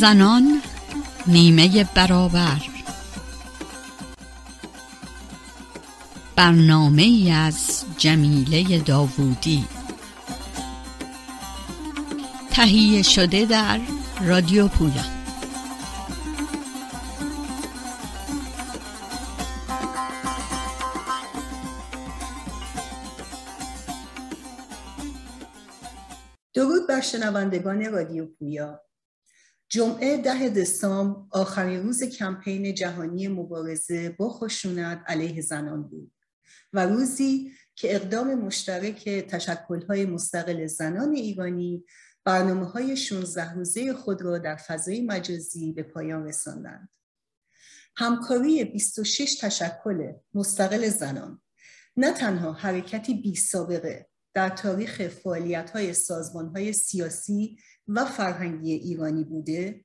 زنان نیمه برابر، برنامه‌ای از جمیله داودی، تهیه شده در رادیو پویا. درود بر شنوندگان رادیو پویا. جمعه 10 دسامبر آخرین روز کمپین جهانی مبارزه با خشونت علیه زنان بود و روزی که اقدام مشترک تشکل‌های مستقل زنان ایرانی برنامه‌های 16 روزه خود را در فضای مجازی به پایان رساندند. همکاری 26 تشکل مستقل زنان نه تنها حرکتی بی‌سابقه در تاریخ فعالیت‌های سازمان‌های سیاسی و فرهنگی ایرانی بوده،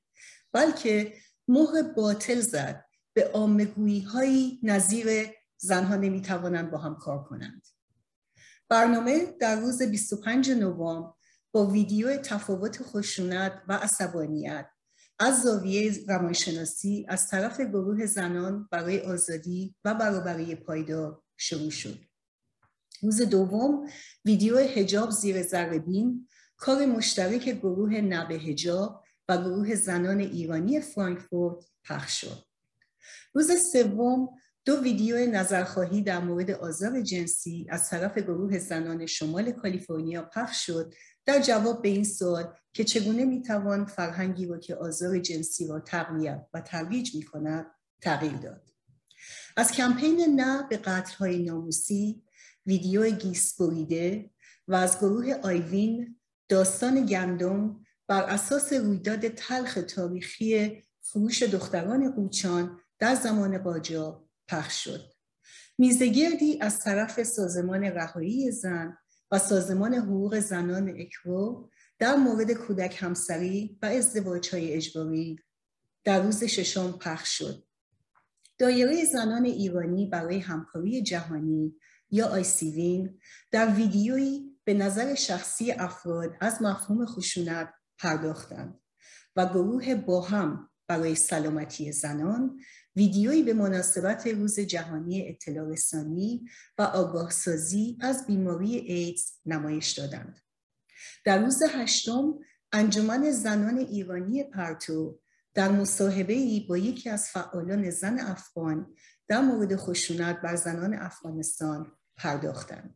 بلکه مهر باطل زد به عامه‌گویی‌هایی نظیر زنها نمی‌توانند با هم کار کنند. برنامه در روز 25 نوامبر با ویدیو تفاوت خشونت و عصبانیت از زاویه روانشناسی از طرف گروه زنان برای آزادی و برابری پایدار شروع شد. روز دوم ویدیو حجاب زیر ذره‌بین، کار مشترک گروه نه به حجاب و گروه زنان ایرانی فرانکفورت پخش شد. روز سوم 2 ویدیو نظرخواهی در مورد آزار جنسی از طرف گروه زنان شمال کالیفرنیا پخش شد در جواب به این سوال که چگونه میتوان فرهنگی را که آزار جنسی را تقویت و ترویج میکند تغییر داد. از کمپین نه به قتل‌های ناموسی، ویدیو گیس بریده و از گروه آیوین داستان گندم بر اساس رویداد تلخ تاریخی فروش دختران قوچان در زمان قاجار پخش شد. میزگردی از طرف سازمان رحایی زن و سازمان حقوق زنان اکرو در مورد کودک همسری و ازدواج‌های اجباری در روز ششم پخش شد. دایره زنان ایرانی برای همکاری جهانی یا آیسیوین در ویدیویی به نظر شخصی افراد از مفهوم خشونت پرداختند و گروه با هم برای سلامتی زنان ویدیویی به مناسبت روز جهانی اطلاع رسانی و آگاهسازی از بیماری ایدز نمایش دادند. در روز 8 انجمن زنان ایرانی پرتو در مصاحبه‌ای با یکی از فعالان زن افغان در مورد خشونت بر زنان افغانستان پرداختند.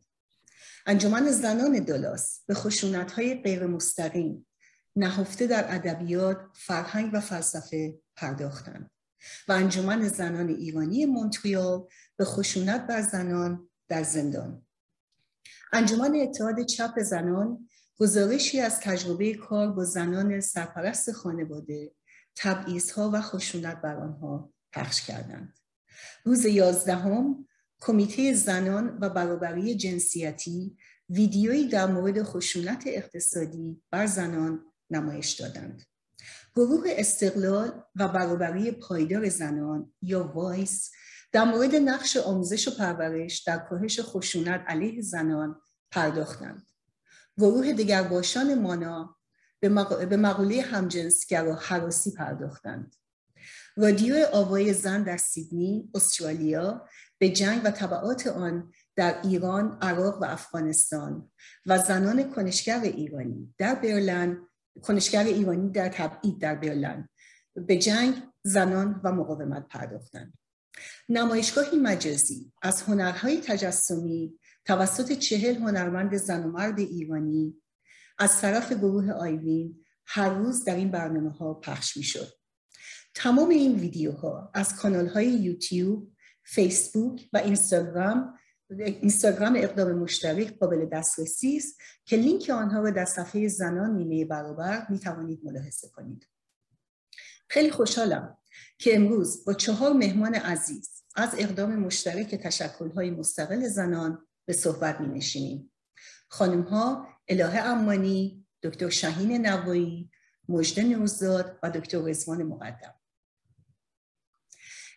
انجمن زنان دولاس به خشونت‌های غیر مستقیم نهفته در ادبیات، فرهنگ و فلسفه پرداختند و انجمن زنان ایرانی مونتیال به خشونت بر زنان در زندان. انجمن اتحاد چاپ زنان گزارشی از تجربه کار با زنان سرپرست خانواده، تبعیض‌ها و خشونت بر آنها پخش کردند. روز 11 کمیته زنان و برابری جنسیتی ویدیویی در مورد خشونت اقتصادی بر زنان نمایش دادند. گروه استقلال و برابری پایدار زنان یا وایس در مورد نقش آموزش و پرورش در کاهش خشونت علیه زنان پرداختند. گروه دگرباشان مانا به مقوله همجنسگرا هراسی پرداختند. رادیو آوای زن در سیدنی، استرالیا به جنگ و تبعات آن در ایران، عراق و افغانستان و زنان کنشگر ایرانی در تبعید در برلن به جنگ، زنان و مقاومت پرداختند. نمایشگاهی مجازی از هنرهای تجسمی توسط 40 هنرمند زن و مرد ایرانی از طرف گروه آیوین هر روز در این برنامه‌ها پخش می‌شد. تمام این ویدیوها از کانال‌های یوتیوب، فیسبوک و اینستاگرام اقدام مشترک قابل دسترسی است که لینک آنها را در صفحه زنان نیمه برابر می‌توانید ملاحظه کنید. خیلی خوشحالم که امروز با 4 مهمان عزیز از اقدام مشترک تشکل‌های مستقل زنان به صحبت می‌نشینیم. خانم‌ها الهه امانی، دکتر شاهین نوایی، مجد نوزاد و دکتر رزمان مقدم.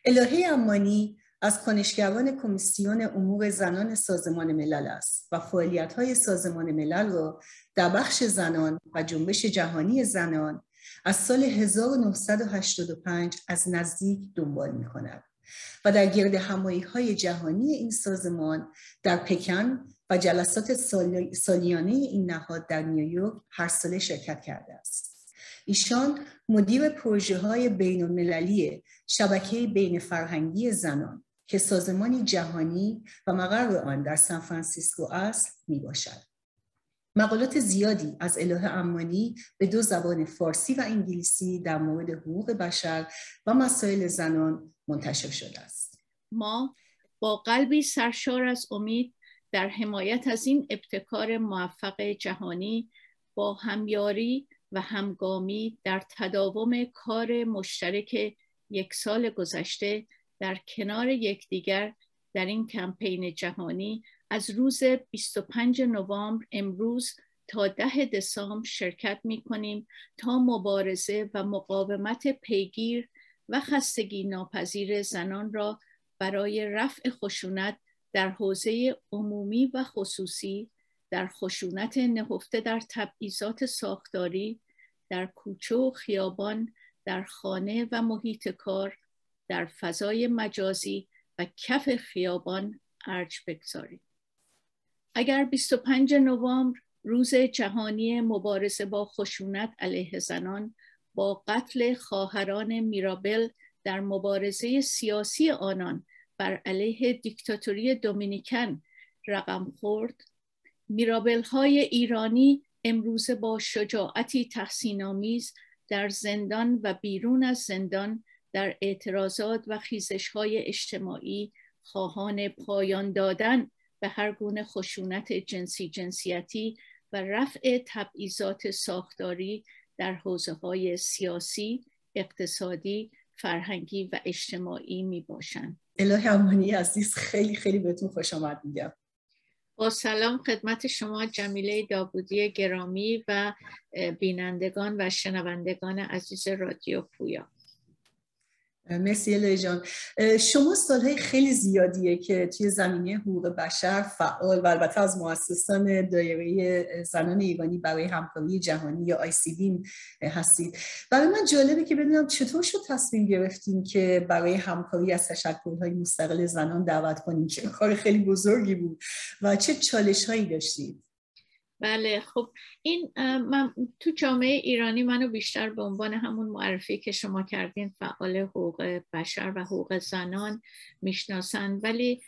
الهه امانی از کنشگران کمیسیون امور زنان سازمان ملل است و فعالیت‌های سازمان ملل را در بخش زنان و جنبش جهانی زنان از سال 1985 از نزدیک دنبال می‌کنم و در گرد همایی‌های جهانی این سازمان در پکن و جلسات سالیانه این نهاد در نیویورک هر ساله شرکت کرده است. ایشان مدیر پروژه‌های بین‌المللی شبکه بین فرهنگی زنان که سازمانی جهانی و مقر آن در سان فرانسیسکو است میباشد. مقالات زیادی از الهه امانی به دو زبان فارسی و انگلیسی در مورد حقوق بشر و مسائل زنان منتشر شده است. ما با قلبی سرشار از امید در حمایت از این ابتکار موفق جهانی با همیاری و همگامی در تداوم کار مشترک یک سال گذشته در کنار یکدیگر در این کمپین جهانی از روز 25 نوامبر امروز تا 10 دسامبر شرکت می‌کنیم تا مبارزه و مقاومت پیگیر و خستگی ناپذیر زنان را برای رفع خشونت در حوزه عمومی و خصوصی، در خشونت نهفته در تبعیضات ساختاری، در کوچه و خیابان، در خانه و محیط کار، در فضای مجازی و کف خیابان ارج بگذاریم. اگر 25 نوامبر روز جهانی مبارزه با خشونت علیه زنان با قتل خواهران میرابل در مبارزه سیاسی آنان بر علیه دیکتاتوری دومینیکن رقم خورد، میرابل های ایرانی امروز با شجاعتی تحسین‌آمیز در زندان و بیرون از زندان در اعتراضات و خیزش‌های اجتماعی خواهان پایان دادن به هر گونه خشونت جنسیتی و رفع تبعیضات ساختاری در حوزه‌های سیاسی، اقتصادی، فرهنگی و اجتماعی می‌باشند. الهه امانی عزیز، خیلی خیلی بهتون خوش آمد میگم. با سلام خدمت شما جمیله داودی گرامی و بینندگان و شنوندگان عزیز رادیو پویا. مرسی الهه جان. شما سالهای خیلی زیادیه که توی زمینه حقوق بشر فعال و البته از مؤسسان دایره زنان ایرانی برای همکاری جهانی یا ICDM هستید. برای من جالبه که بدونم چطور شد تصمیم گرفتیم که برای همکاری از تشکل‌های مستقل زنان دعوت کنیم. چه کار خیلی بزرگی بود و چه چالش‌هایی داشتید؟ بله، خب این من تو جامعه ایرانی منو بیشتر به عنوان همون معرفی که شما کردین فعال حقوق بشر و حقوق زنان میشناسن، ولی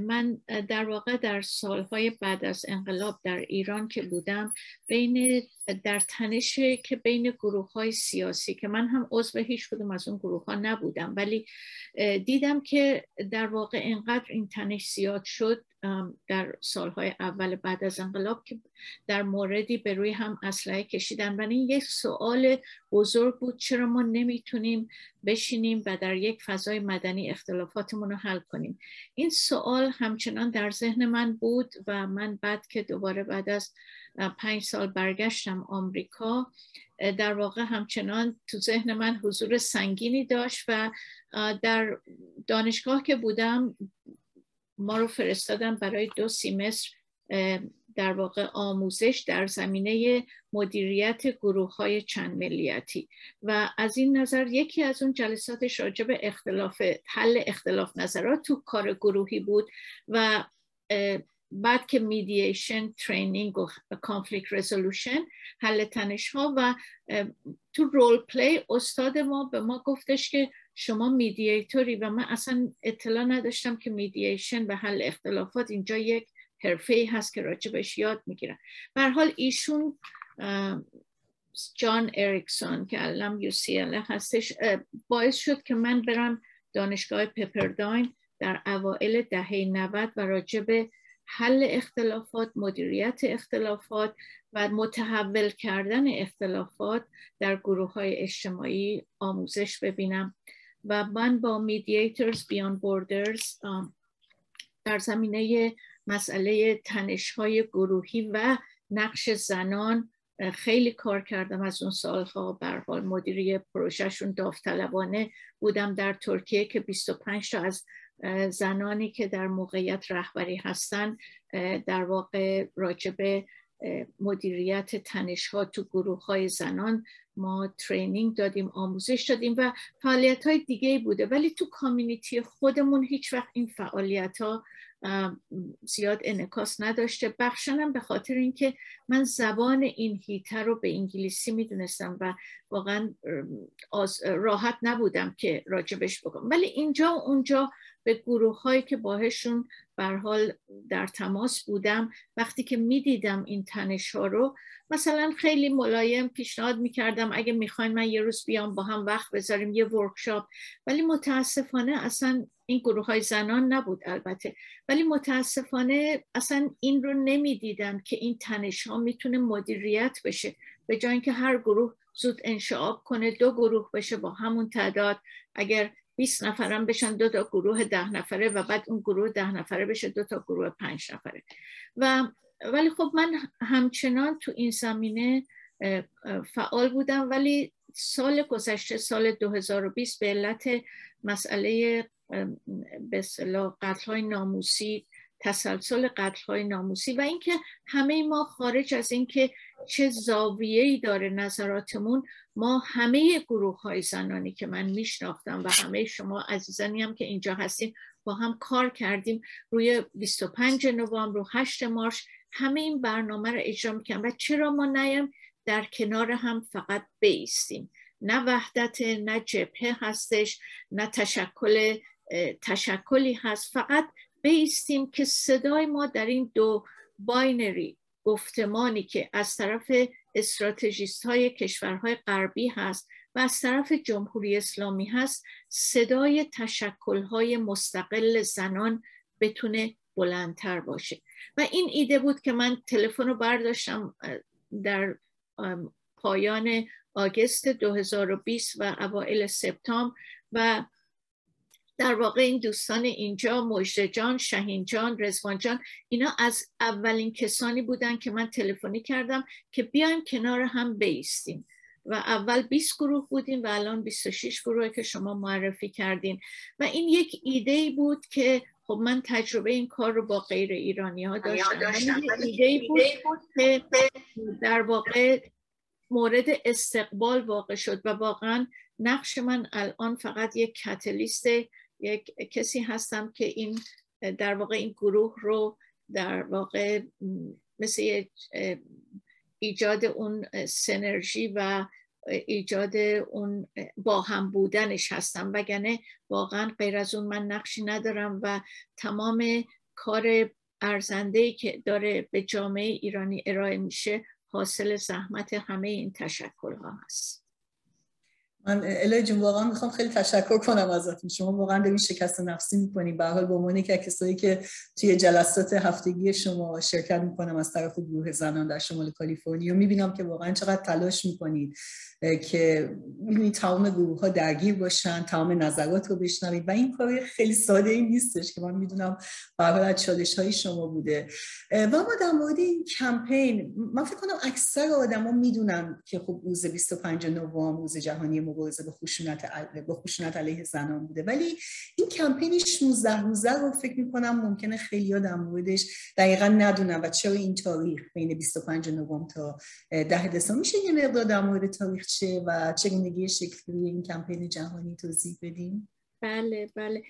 من در واقع در سالهای بعد از انقلاب در ایران که بودم در تنش که بین گروه‌های سیاسی که من هم عضو هیچ کدوم از اون گروه‌ها نبودم، ولی دیدم که در واقع اینقدر این تنش زیاد شد در سالهای اول بعد از انقلاب که در موردی به روی هم اسلحه کشیدن و این یک سوال بزرگ بود، چرا ما نمیتونیم بشینیم و در یک فضای مدنی اختلافاتمون رو حل کنیم. این سوال همچنان در ذهن من بود و من بعد که دوباره بعد از 5 سال برگشتم آمریکا در واقع همچنان تو ذهن من حضور سنگینی داشت و در دانشگاه که بودم ما رو فرستادن برای 2 سیمستر در واقع آموزش در زمینه مدیریت گروه‌های چند ملیتی و از این نظر یکی از اون جلساتش راجع به حل اختلاف نظرات تو کار گروهی بود و بعد که میدییشن ترینینگ و کانفلیکت رزولوشن حل تنش‌ها و تو رول پلی استاد ما به ما گفتش که شما میدییتوری و من اصلا اطلاع نداشتم که میدییشن و حل اختلافات اینجا یک حرفه‌ای هست که راجبش یاد میگیرن. به هر حال ایشون جان اریکسون که الان UCL هستش باعث شد که من برم دانشگاه پپردان در اوایل دهه 90 و راجب حل اختلافات، مدیریت اختلافات و متحول کردن اختلافات در گروه‌های اجتماعی آموزش ببینم و من با mediators beyond borders در زمینه مسئله تنش‌های گروهی و نقش زنان خیلی کار کردم. از اون سالها به هر حال مدیری پروژهشون داوطلبانه بودم در ترکیه که 25 تا از زنانی که در موقعیت رهبری هستن در واقع راجب مدیریت تنش‌ها تو گروه‌های زنان ما ترینینگ دادیم، آموزش دادیم و فعالیت‌های دیگه‌ای بوده، ولی تو کامیونیتی خودمون هیچ وقت این فعالیت‌ها زیاد انعکاس نداشته. بخشنم به خاطر اینکه من زبان این هیته رو به انگلیسی میدونستم و واقعا راحت نبودم که راجبش بگم، ولی اینجا و اونجا به گروه هایی که باهشون به هر حال در تماس بودم، وقتی که میدیدم این تنش ها رو، مثلا خیلی ملایم پیشنهاد میکردم اگه میخواین من یه روز بیام با هم وقت بذاریم یه ورکشاپ، ولی متاسفانه اصلا این گروه های زنان نبود البته، ولی متاسفانه اصلا این رو نمیدیدم که این تنش ها میتونه مدیریت بشه، به جای اینکه هر گروه زود انشعاب کنه، دو گروه بشه با همون تعداد، اگر 20 نفرم بشن دو تا گروه 10 نفره و بعد اون گروه 10 نفره بشه دو تا گروه 5 نفره. ولی خب من همچنان تو این زمینه فعال بودم، ولی سال گذشته سال 2020 به علت مسئله به اصطلاح قتل‌های ناموسی، تسلسل قتل‌های ناموسی و اینکه همه ما خارج از اینکه چه زاویه‌ای داره نظراتمون، ما همه گروه‌های زنانی که من میشناختم و همه شما عزیزانی هم که اینجا هستین با هم کار کردیم روی 25 نوامبر و 8 مارس همه این برنامه رو اجرا می‌کنیم. و چرا ما نیم در کنار هم فقط بیستیم؟ نه وحدت، نه جبهه هستش، نه تشکلی هست، فقط بیستیم که صدای ما در این دو باینری گفتمانی که از طرف استراتژیست های کشورهای غربی هست و از طرف جمهوری اسلامی هست، صدای تشکل های مستقل زنان بتونه بلندتر باشه. و این ایده بود که من تلفن رو برداشتم در پایان آگوست 2020 و اوایل سپتامبر و در واقع این دوستان اینجا، مجد جان، شاهین جان، رزمان جان، اینا از اولین کسانی بودن که من تلفنی کردم که بیایم کنار هم بیستیم. و اول 20 گروه بودیم و الان 26 گروهی که شما معرفی کردین. و این یک ایده‌ای بود که خب من تجربه این کار رو با غیر ایرانی‌ها داشتم. این ایده‌ای بود که در واقع مورد استقبال واقع شد و واقعا نقش من الان فقط یک کاتالیست، یک کسی هستم که این در واقع این گروه رو در واقع مثل ایجاد اون سینرژی و ایجاد اون با هم بودنش هستم، وگرنه واقعا غیر از اون من نقشی ندارم و تمام کار ارزنده‌ای که داره به جامعه ایرانی ارائه میشه حاصل زحمت همه این تشکل‌ها هست. من الهه جون واقعا میخوام خیلی تشکر کنم ازتون، شما واقعا دارین شکست نفسی میکنین به هر حال با مونی که کسایی که توی جلسات هفتگی شما شرکت میکنم از طرف گروه زنان در شمال کالیفرنیا میبینم که واقعا چقدر تلاش میکنید که ببینید تمام گروه ها درگیر باشن، تمام نظرات رو بشنوید و این کار خیلی ساده ای نیستش که من میدونم به هر حال چالش های شما بوده. و ما در مورد این کمپین من فکر کنم اکثر آدما میدونن که خب روز 25 نوامبر روز جهانی مبارزه با خشونت علیه زنان بوده، ولی این کمپین 16 روزه رو فکر می‌کنم ممکنه خیلی در موردش دقیقاً ندونم و چرا این تاریخ بین 25 نوامبر تا 10 دسامبر میشه. یه مقدار در مورد تاریخ چه و چگونگی شکلی این کمپین جهانی توضیح بدیم؟ بله بله،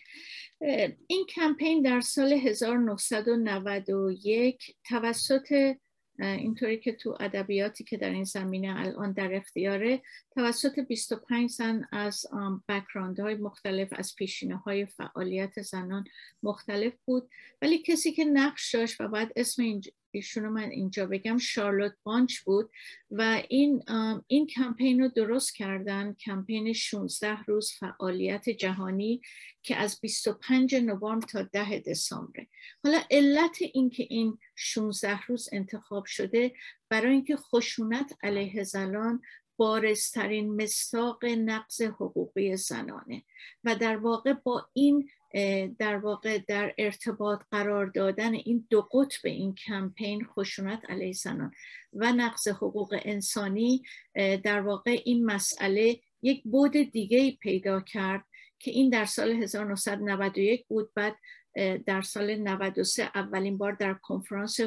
این کمپین در سال 1991 توسط اینطوری که تو ادبیاتی که در این زمینه الان در اختیاره توسط 25 زن از بک‌گراندهای مختلف، از پیشینه‌های فعالیت زنان مختلف بود، ولی کسی که نقش داشت و بعد اسم ایشون رو من اینجا بگم شارلوت بانچ بود و این کمپین رو درست کردن، کمپین 16 روز فعالیت جهانی که از 25 نوامبر تا 10 دسامبر. حالا علت این که این 16 روز انتخاب شده برای اینکه خشونت علیه زنان بارزترین مصداق نقض حقوقی زنانه و در واقع با این در واقع در ارتباط قرار دادن این دو قطب این کمپین خشونت علیه زنان و نقض حقوق انسانی در واقع این مسئله یک بعد دیگه‌ای پیدا کرد که این در سال 1991 بود. بعد در سال 93 اولین بار در کنفرانس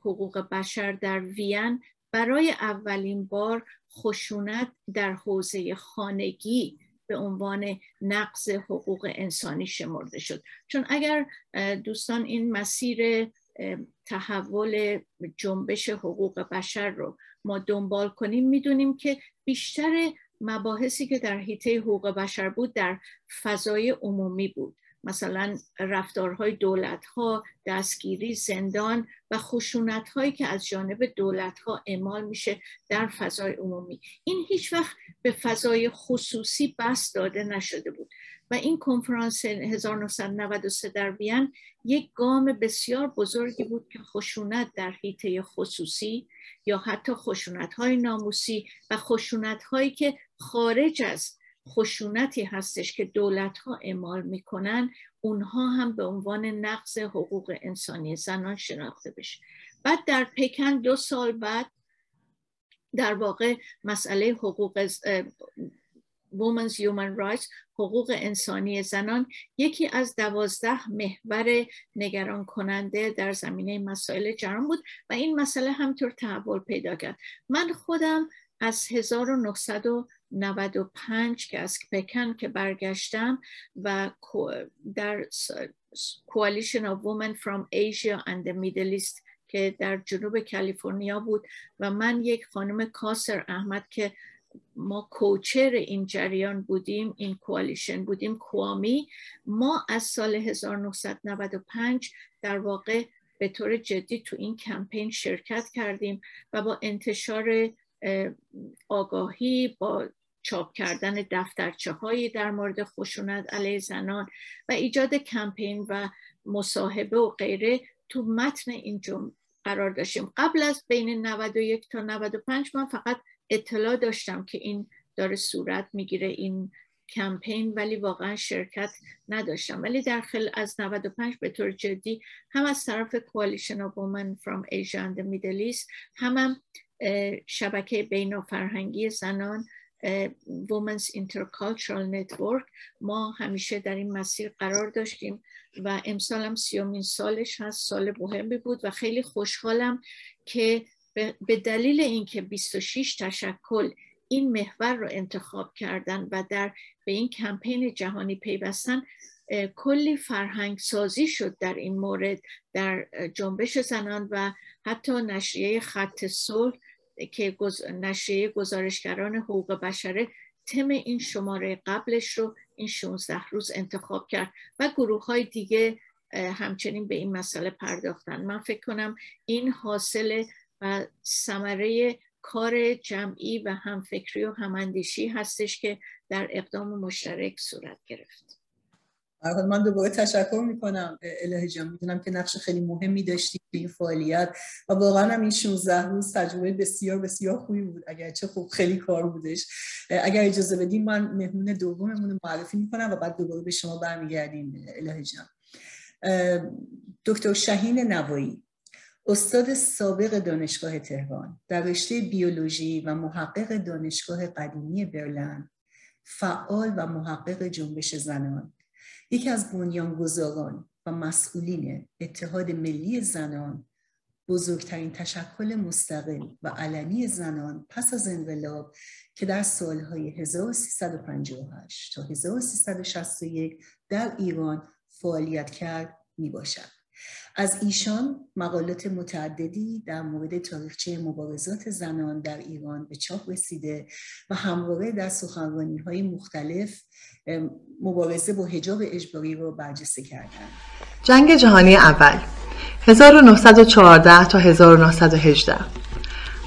حقوق بشر در وین برای اولین بار خشونت در حوزه خانگی به عنوان نقض حقوق انسانی شمرده شد. چون اگر دوستان این مسیر تحول جنبش حقوق بشر رو ما دنبال کنیم، میدونیم که بیشتر مباحثی که در حیطه حقوق بشر بود در فضای عمومی بود، مثلا رفتارهای دولت‌ها، دستگیری، زندان و خشونت‌هایی که از جانب دولت‌ها اعمال میشه در فضای عمومی. این هیچ وقت به فضای خصوصی بس داده نشده بود و این کنفرانس 1993 در وین یک گام بسیار بزرگی بود که خشونت در حیطه خصوصی یا حتی خشونت‌های ناموسی و خشونت‌هایی که خارج از خشونتی هستش که دولت‌ها اعمال میکنن، اونها هم به عنوان نقض حقوق انسانی زنان شناخته بشه. بعد در پکن 2 سال بعد در واقع مسئله حقوق Women's Human Rights، حقوق انسانی زنان، یکی از 12 محور نگران کننده در زمینه مسائل جرم بود و این مسئله همطور تحول پیدا کرد. من خودم از 1995 که از پکن که برگشتم و در Coalition of Women from Asia and the Middle East که در جنوب کالیفرنیا بود و من یک خانم کاسر احمد که ما کوچر این جریان بودیم، این کوالیشن بودیم، کوامی، ما از سال 1995 در واقع به طور جدی تو این کمپین شرکت کردیم و با انتشار آگاهی، با چاپ کردن دفترچه هایی در مورد خشونت علیه زنان و ایجاد کمپین و مصاحبه و غیره تو متن این جمع قرار داشتیم. قبل از بین 91 تا 95 من فقط اطلاع داشتم که این داره صورت میگیره این کمپین، ولی واقعا شرکت نداشتم. ولی در خل از 95 به طور جدی هم از طرف Coalition of Women from Asia and the Middle East، هم شبکه بین‌الفرهنگی زنان وومنز اینترکالچورال نتورک، ما همیشه در این مسیر قرار داشتیم و امسال هم 30مین سالش هست. سال مهمی بود و خیلی خوشحالم که به دلیل اینکه 26 تشکل این محور رو انتخاب کردن و به این کمپین جهانی پیوستن، کلی فرهنگ سازی شد در این مورد در جنبش زنان و حتی نشریه خط صلح که نشریه گزارشگران حقوق بشره تم این شماره قبلش رو این 16 روز انتخاب کرد و گروه های دیگه همچنین به این مسئله پرداختن. من فکر کنم این حاصل و ثمره کار جمعی و همفکری و هماندیشی هستش که در اقدام مشترک صورت گرفت. من دوباره تشکر میکنم الهه جان، میدونم که نقش خیلی مهمی داشتی توی این فعالیت و واقعا هم این 16 روز تجربه بسیار بسیار خوبی بود، اگرچه خب خیلی کار بودش. اگر اجازه بدیم من مهمون دوممون رو معرفی میکنم و بعد دوباره به شما برمیگردیم. الهه جان، دکتر شاهین نوایی، استاد سابق دانشگاه تهران در رشته بیولوژی و محقق دانشگاه قدیمی برلن، فعال و محقق جنبش زنان، یکی از بنیانگذاران و مسئولین اتحاد ملی زنان، بزرگترین تشکل مستقل و علنی زنان پس از انقلاب که در سالهای 1358 تا 1361 در ایران فعالیت کرد می باشد. از ایشان مقالات متعددی در مورد تاریخچه مبارزات زنان در ایران به چاپ رسیده و همواره در سخنرانی‌های مختلف مبارزه با حجاب اجباری را برجسته کردند. جنگ جهانی اول 1914 تا 1918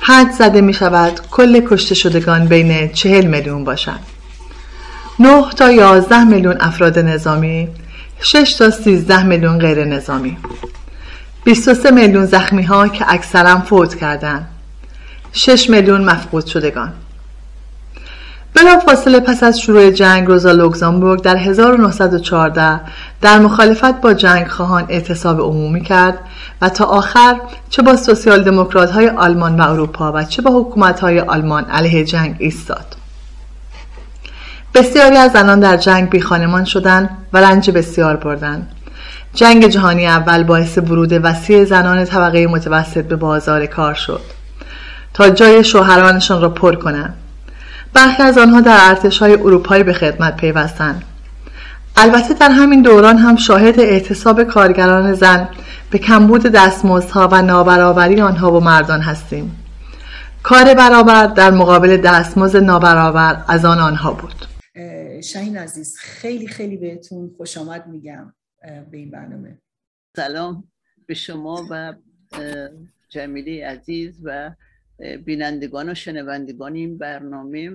حد زده می شود کل کشته شدگان بین 40 میلیون باشند. 9 تا 11 میلیون افراد نظامی، 6 تا 13 میلیون غیر نظامی، 23 میلیون زخمی ها که اکثرا فوت کردند، 6 میلیون مفقود شدگان. بلافاصله پس از شروع جنگ، روزا لوکزامبورگ در 1914 در مخالفت با جنگ خواهان اعتصاب عمومی کرد و تا آخر چه با سوسیال دموکرات های آلمان و اروپا و چه با حکومت های آلمان علیه جنگ ایستاد. بسیاری از زنان در جنگ بیخانمان شدند و رنج بسیار بردند. جنگ جهانی اول باعث ورود وسیع زنان طبقه متوسط به بازار کار شد. تا جای شوهرانشان را پر کنند. برخی از آنها در ارتش‌های اروپایی به خدمت پیوستند. البته در همین دوران هم شاهد اعتصاب کارگران زن به کمبود دستمزدها و نابرابری آنها با مردان هستیم. کار برابر در مقابل دستمزد نابرابر از آن آنها بود. شاهین عزیز، خیلی خیلی بهتون خوش آمد میگم به این برنامه. سلام به شما و جمیله عزیز و بینندگان و شنوندگان این برنامه.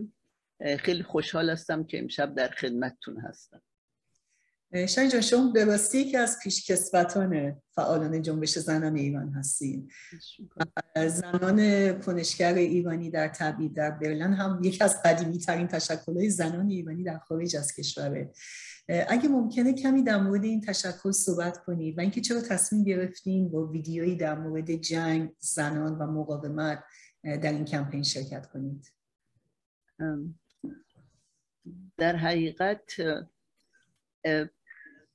خیلی خوشحال هستم که امشب در خدمتتون هستم. شاهین جان، شما به واسطه یکی از پیشکسوتان فعالان جنبش زنان ایران هستین. زنان کنشگر ایرانی در تبعید در برلین هم یکی از قدیمی ترین تشکل‌های زنان ایرانی در خارج از کشوره. اگه ممکنه کمی در مورد این تشکل صحبت کنید و اینکه چرا تصمیم گرفتین با ویدیویی در مورد جنگ، زنان و مقاومت در این کمپین شرکت کنید؟ در حقیقت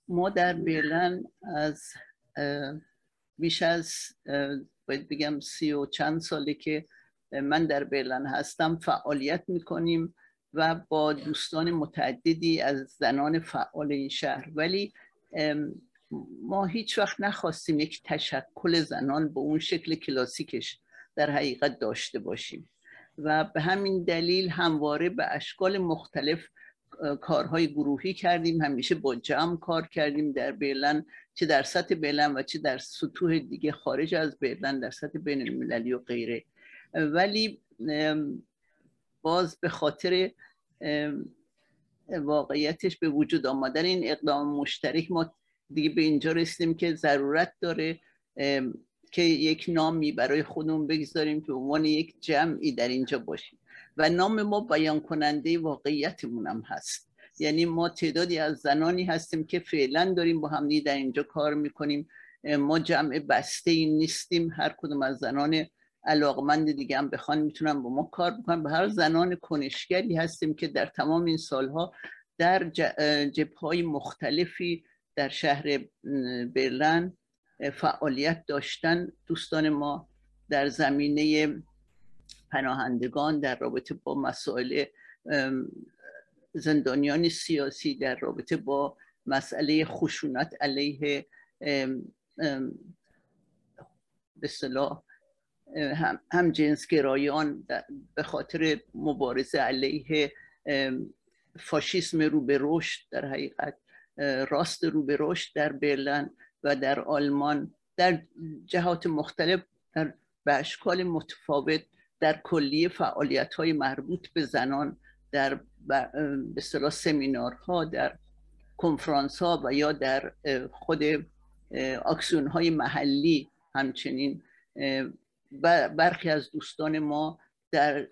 ما در برلین از بیش از باید بگم 30 و چند ساله که من در برلین هستم فعالیت میکنیم و با دوستان متعددی از زنان فعال این شهر، ولی ما هیچ وقت نخواستیم یک تشکل زنان به اون شکل کلاسیکش در حقیقت داشته باشیم و به همین دلیل همواره به اشکال مختلف کارهای گروهی کردیم، همیشه با جمع کار کردیم در برلین، چه در سطح برلین و چه در سطوح دیگه خارج از برلین، در سطح بین المللی و غیره. ولی باز به خاطر واقعیتش به وجود آمدن این اقدام مشترک ما دیگه به اینجا رسیدیم که ضرورت داره که یک نامی برای خودمون بگذاریم که عنوان یک جمعی در اینجا باشیم و نام ما بیان کننده واقعیتمون هم هست. یعنی ما تعدادی از زنانی هستیم که فعلا داریم با همدیگه در اینجا کار میکنیم. ما جمع بسته‌ای نیستیم، هر کدوم از زنان علاقمند دیگه هم بخوان میتونن با ما کار بکنن. به هر زنان کنشگری هستیم که در تمام این سالها در جبهه‌های مختلفی در شهر برلین فعالیت داشتن. دوستان ما در زمینه پناهندگان، در رابطه با مسائل زندانیان سیاسی، در رابطه با مسئله خشونت علیه به اصطلاح هم جنسگرایان، به خاطر مبارزه علیه فاشیسم رو به رشد، در حقیقت راست رو به رشد در برلین و در آلمان، در جهات مختلف در به اشکال متفاوت در کلیه فعالیت‌های مربوط به زنان، در به اصطلاح سمینارها، در کنفرانس‌ها و یا در خود اکسیون‌های محلی همچنین. و برخی از دوستان ما در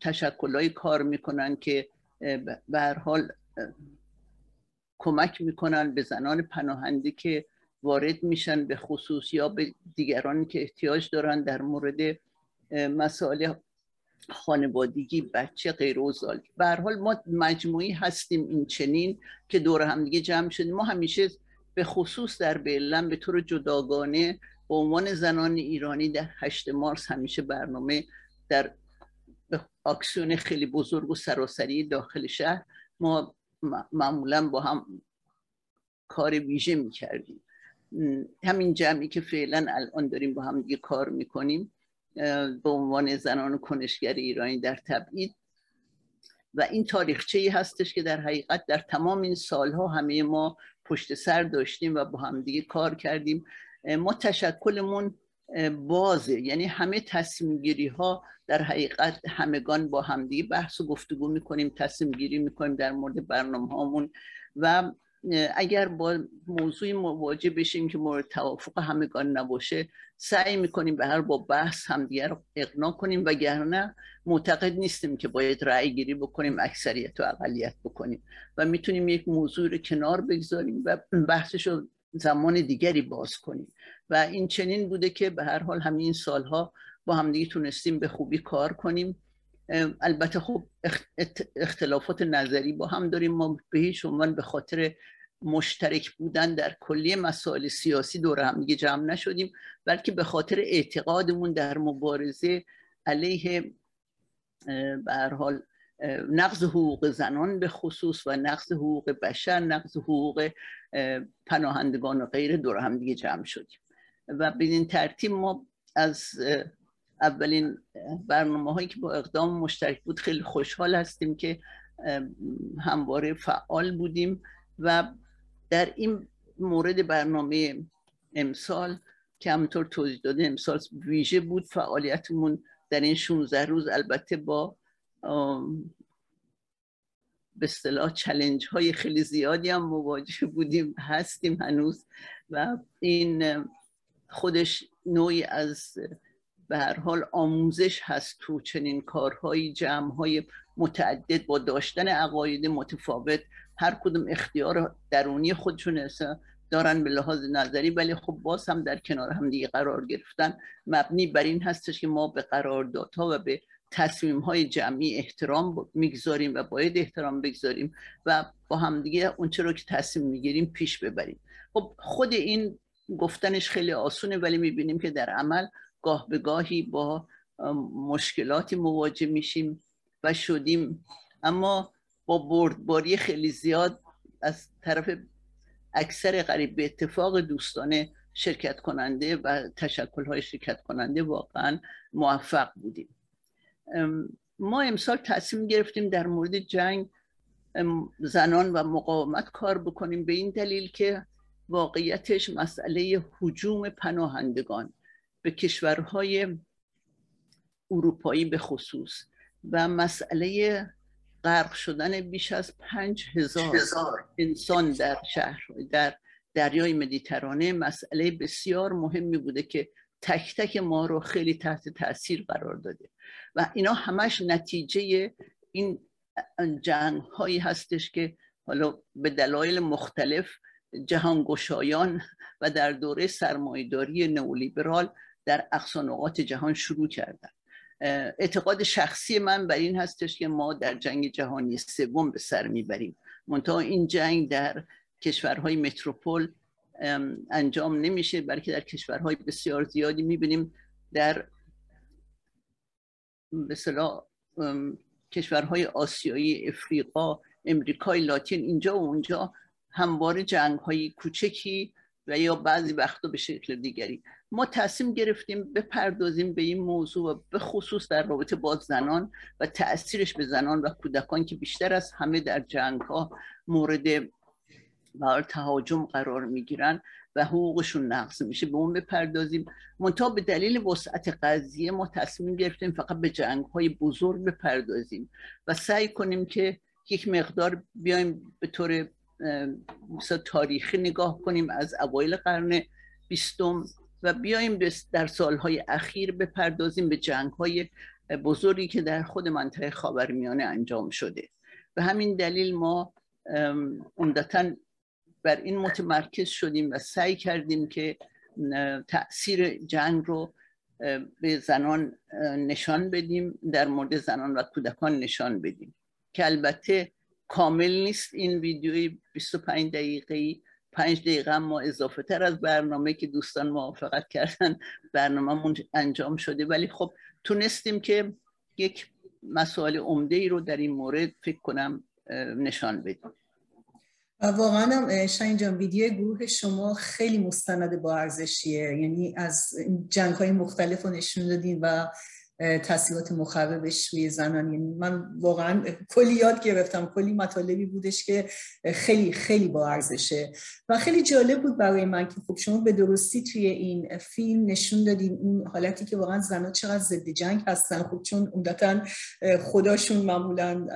تشکل‌های کار می‌کنن که به هر حال کمک می‌کنن به زنان پناهنده که وارد میشن، به خصوص یا به دیگرانی که احتیاج دارن در مورد مسائل خانوادگی، بچه، غیر و زال. به هر حال ما مجموعی هستیم این چنین که دور هم دیگه جمع شدیم. ما همیشه به خصوص در برلین به طور جداگانه به عنوان زنان ایرانی در 8 مارس همیشه برنامه در اکسیون خیلی بزرگ و سراسری داخل شهر ما معمولا با هم کار ویژه میکردیم. همین جمعی که فعلا الان داریم با هم دیگه کار میکنیم به عنوان زنان کنشگر ایرانی در تبعید، و این تاریخچه‌ای هستش که در حقیقت در تمام این سالها همه ما پشت سر داشتیم و با هم دیگه کار کردیم. ما تشکلمون بازه، یعنی همه تصمیم گیری ها در حقیقت همگان با همدیگه بحث و گفتگو میکنیم، تصمیم گیری میکنیم در مورد برنامه هامون و اگر با موضوعی مواجه بشیم که مورد توافق همگان نباشه سعی میکنیم به هر با بحث همدیگه رو اقناع کنیم، وگرنه معتقد نیستیم که باید رأی گیری بکنیم، اکثریت و اقلیت بکنیم و میتونیم یک موضوع رو کنار بگذاریم و بحثش رو زمان دیگری باز کنیم. و این چنین بوده که به هر حال همین سالها با همدیگه تونستیم به خوبی کار کنیم. البته خب اختلافات نظری با هم داریم، ما به هیچ عنوان به خاطر مشترک بودن در کلیه مسائل سیاسی دور هم دیگه جمع نشدیم، بلکه به خاطر اعتقادمون در مبارزه علیه به هر حال نقض حقوق زنان به خصوص و نقض حقوق بشر، نقض حقوق پناهندگان و غیره دور هم دیگه جمع شدیم و به این ترتیب ما از اولین برنامه‌هایی که با اقدام مشترک بود خیلی خوشحال هستیم که همواره فعال بودیم و در این مورد برنامه امسال که همونطور توضیح داده امسال ویژه بود. فعالیتمون در این 16 روز البته با به اصطلاح چالش های خیلی زیادی هم مواجه بودیم، هستیم هنوز و این خودش نوعی از به هر حال آموزش هست تو چنین کارهایی، جمع‌های متعدد با داشتن عقاید متفاوت، هر کدوم اختیار درونی خودشون دارن به لحاظ نظری، ولی خب باز هم در کنار هم دیگه قرار گرفتن مبنی بر این هستش که ما به قراردادها و به تصمیم‌های جمعی احترام میگذاریم و باید احترام بگذاریم و با همدیگه اون چرا که تصمیم میگیریم پیش ببریم. خب خود این گفتنش خیلی آسونه ولی میبینیم که در عمل گاه به گاهی با مشکلاتی مواجه میشیم و شدیم، اما با بردباری خیلی زیاد از طرف اکثر قریب به اتفاق دوستانه شرکت کننده و تشکل‌های شرکت کننده واقعا موفق بودیم. ما امسال تصمیم گرفتیم در مورد جنگ زنان و مقاومت کار بکنیم به این دلیل که واقعیتش مسئله هجوم پناهندگان به کشورهای اروپایی به خصوص و مسئله غرق شدن بیش از 5,000 انسان در شهر در دریای مدیترانه مسئله بسیار مهمی بوده که تک تک ما رو خیلی تحت تاثیر قرار داده و اینا همش نتیجه این جنگ هایی هستش که حالا به دلایل مختلف جهانگشایان و در دوره سرمایه‌داری نئولیبرال در اقصان نقاط جهان شروع کردن. اعتقاد شخصی من بر این هستش که ما در جنگ جهانی سوم به سر میبریم، منتها این جنگ در کشورهای متروپول انجام نمیشه بلکه در کشورهای بسیار زیادی میبینیم، در مثلا کشورهای آسیایی، افریقا، امریکای لاتین، اینجا و اونجا همواره جنگ‌های کوچکی و یا بعضی وقتا به شکل دیگری. ما تصمیم گرفتیم بپردازیم به این موضوع و به خصوص در رابطه با زنان و تأثیرش به زنان و کودکان که بیشتر از همه در جنگ‌ها مورد تهاجم قرار میگیرن و حقوقشون نقض میشه، به اون بپردازیم. منتها به دلیل وسعت قضیه ما تصمیم گرفتیم فقط به جنگ‌های بزرگ بپردازیم و سعی کنیم که یک مقدار بیایم به طور مثلا تاریخی نگاه کنیم از اوایل قرن 20 و بیایم در سالهای اخیر بپردازیم به جنگ‌های بزرگی که در خود منطقه خاورمیانه انجام شده. به همین دلیل ما عمدتاً بر این متمرکز شدیم و سعی کردیم که تأثیر جنگ رو به زنان نشان بدیم، در مورد زنان و کودکان نشان بدیم که البته کامل نیست. این ویدیوی 25 دقیقه‌ای 5 دقیقه ما اضافه تر از برنامه که دوستان موافقت کردن برنامه‌مون انجام شده، ولی خب تونستیم که یک مسئله عمده‌ای رو در این مورد فکر کنم نشان بدیم. واقعا شاهین جان ویدیو گروه شما خیلی مستند با ارزشیه، یعنی از جنگ‌های مختلف رو نشون دادین و تاثیرات مخربش روی زنان، یعنی من واقعا کلی یاد گرفتم، کلی مطالبی بودش که خیلی خیلی با ارزشه و خیلی جالب بود برای من که خب شما به درستی توی این فیلم نشون دادین اون حالتی که واقعا زنان چقدر ضد جنگ هستن، خب چون عمدتاً خودشون معمولا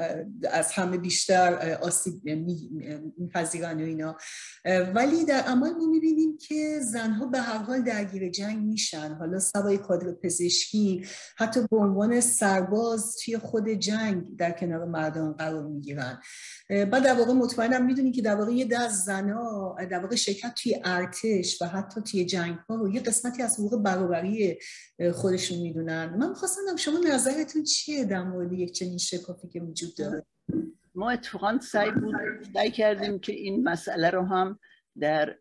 از همه بیشتر آسیب می‌پذیرن و اینا، ولی در عمل ما می‌بینیم که زنها به هر حال درگیر جنگ میشن، حالا سوای کادر پزشکی حتی به عنوان سرباز توی خود جنگ در کنار مردان قرار میگیرن. بعد در واقع مطمئنم میدونی که در واقع یه دست زنا در واقع شرکت توی ارتش و حتی توی جنگ ها رو یه قسمتی از حقوق برابری خودشون میدونن. من میخواستم شما نظرتون چیه در مورد یک چنین شکافی که وجود داره؟ ما اتفاقا سعی کردیم که این مسئله رو هم در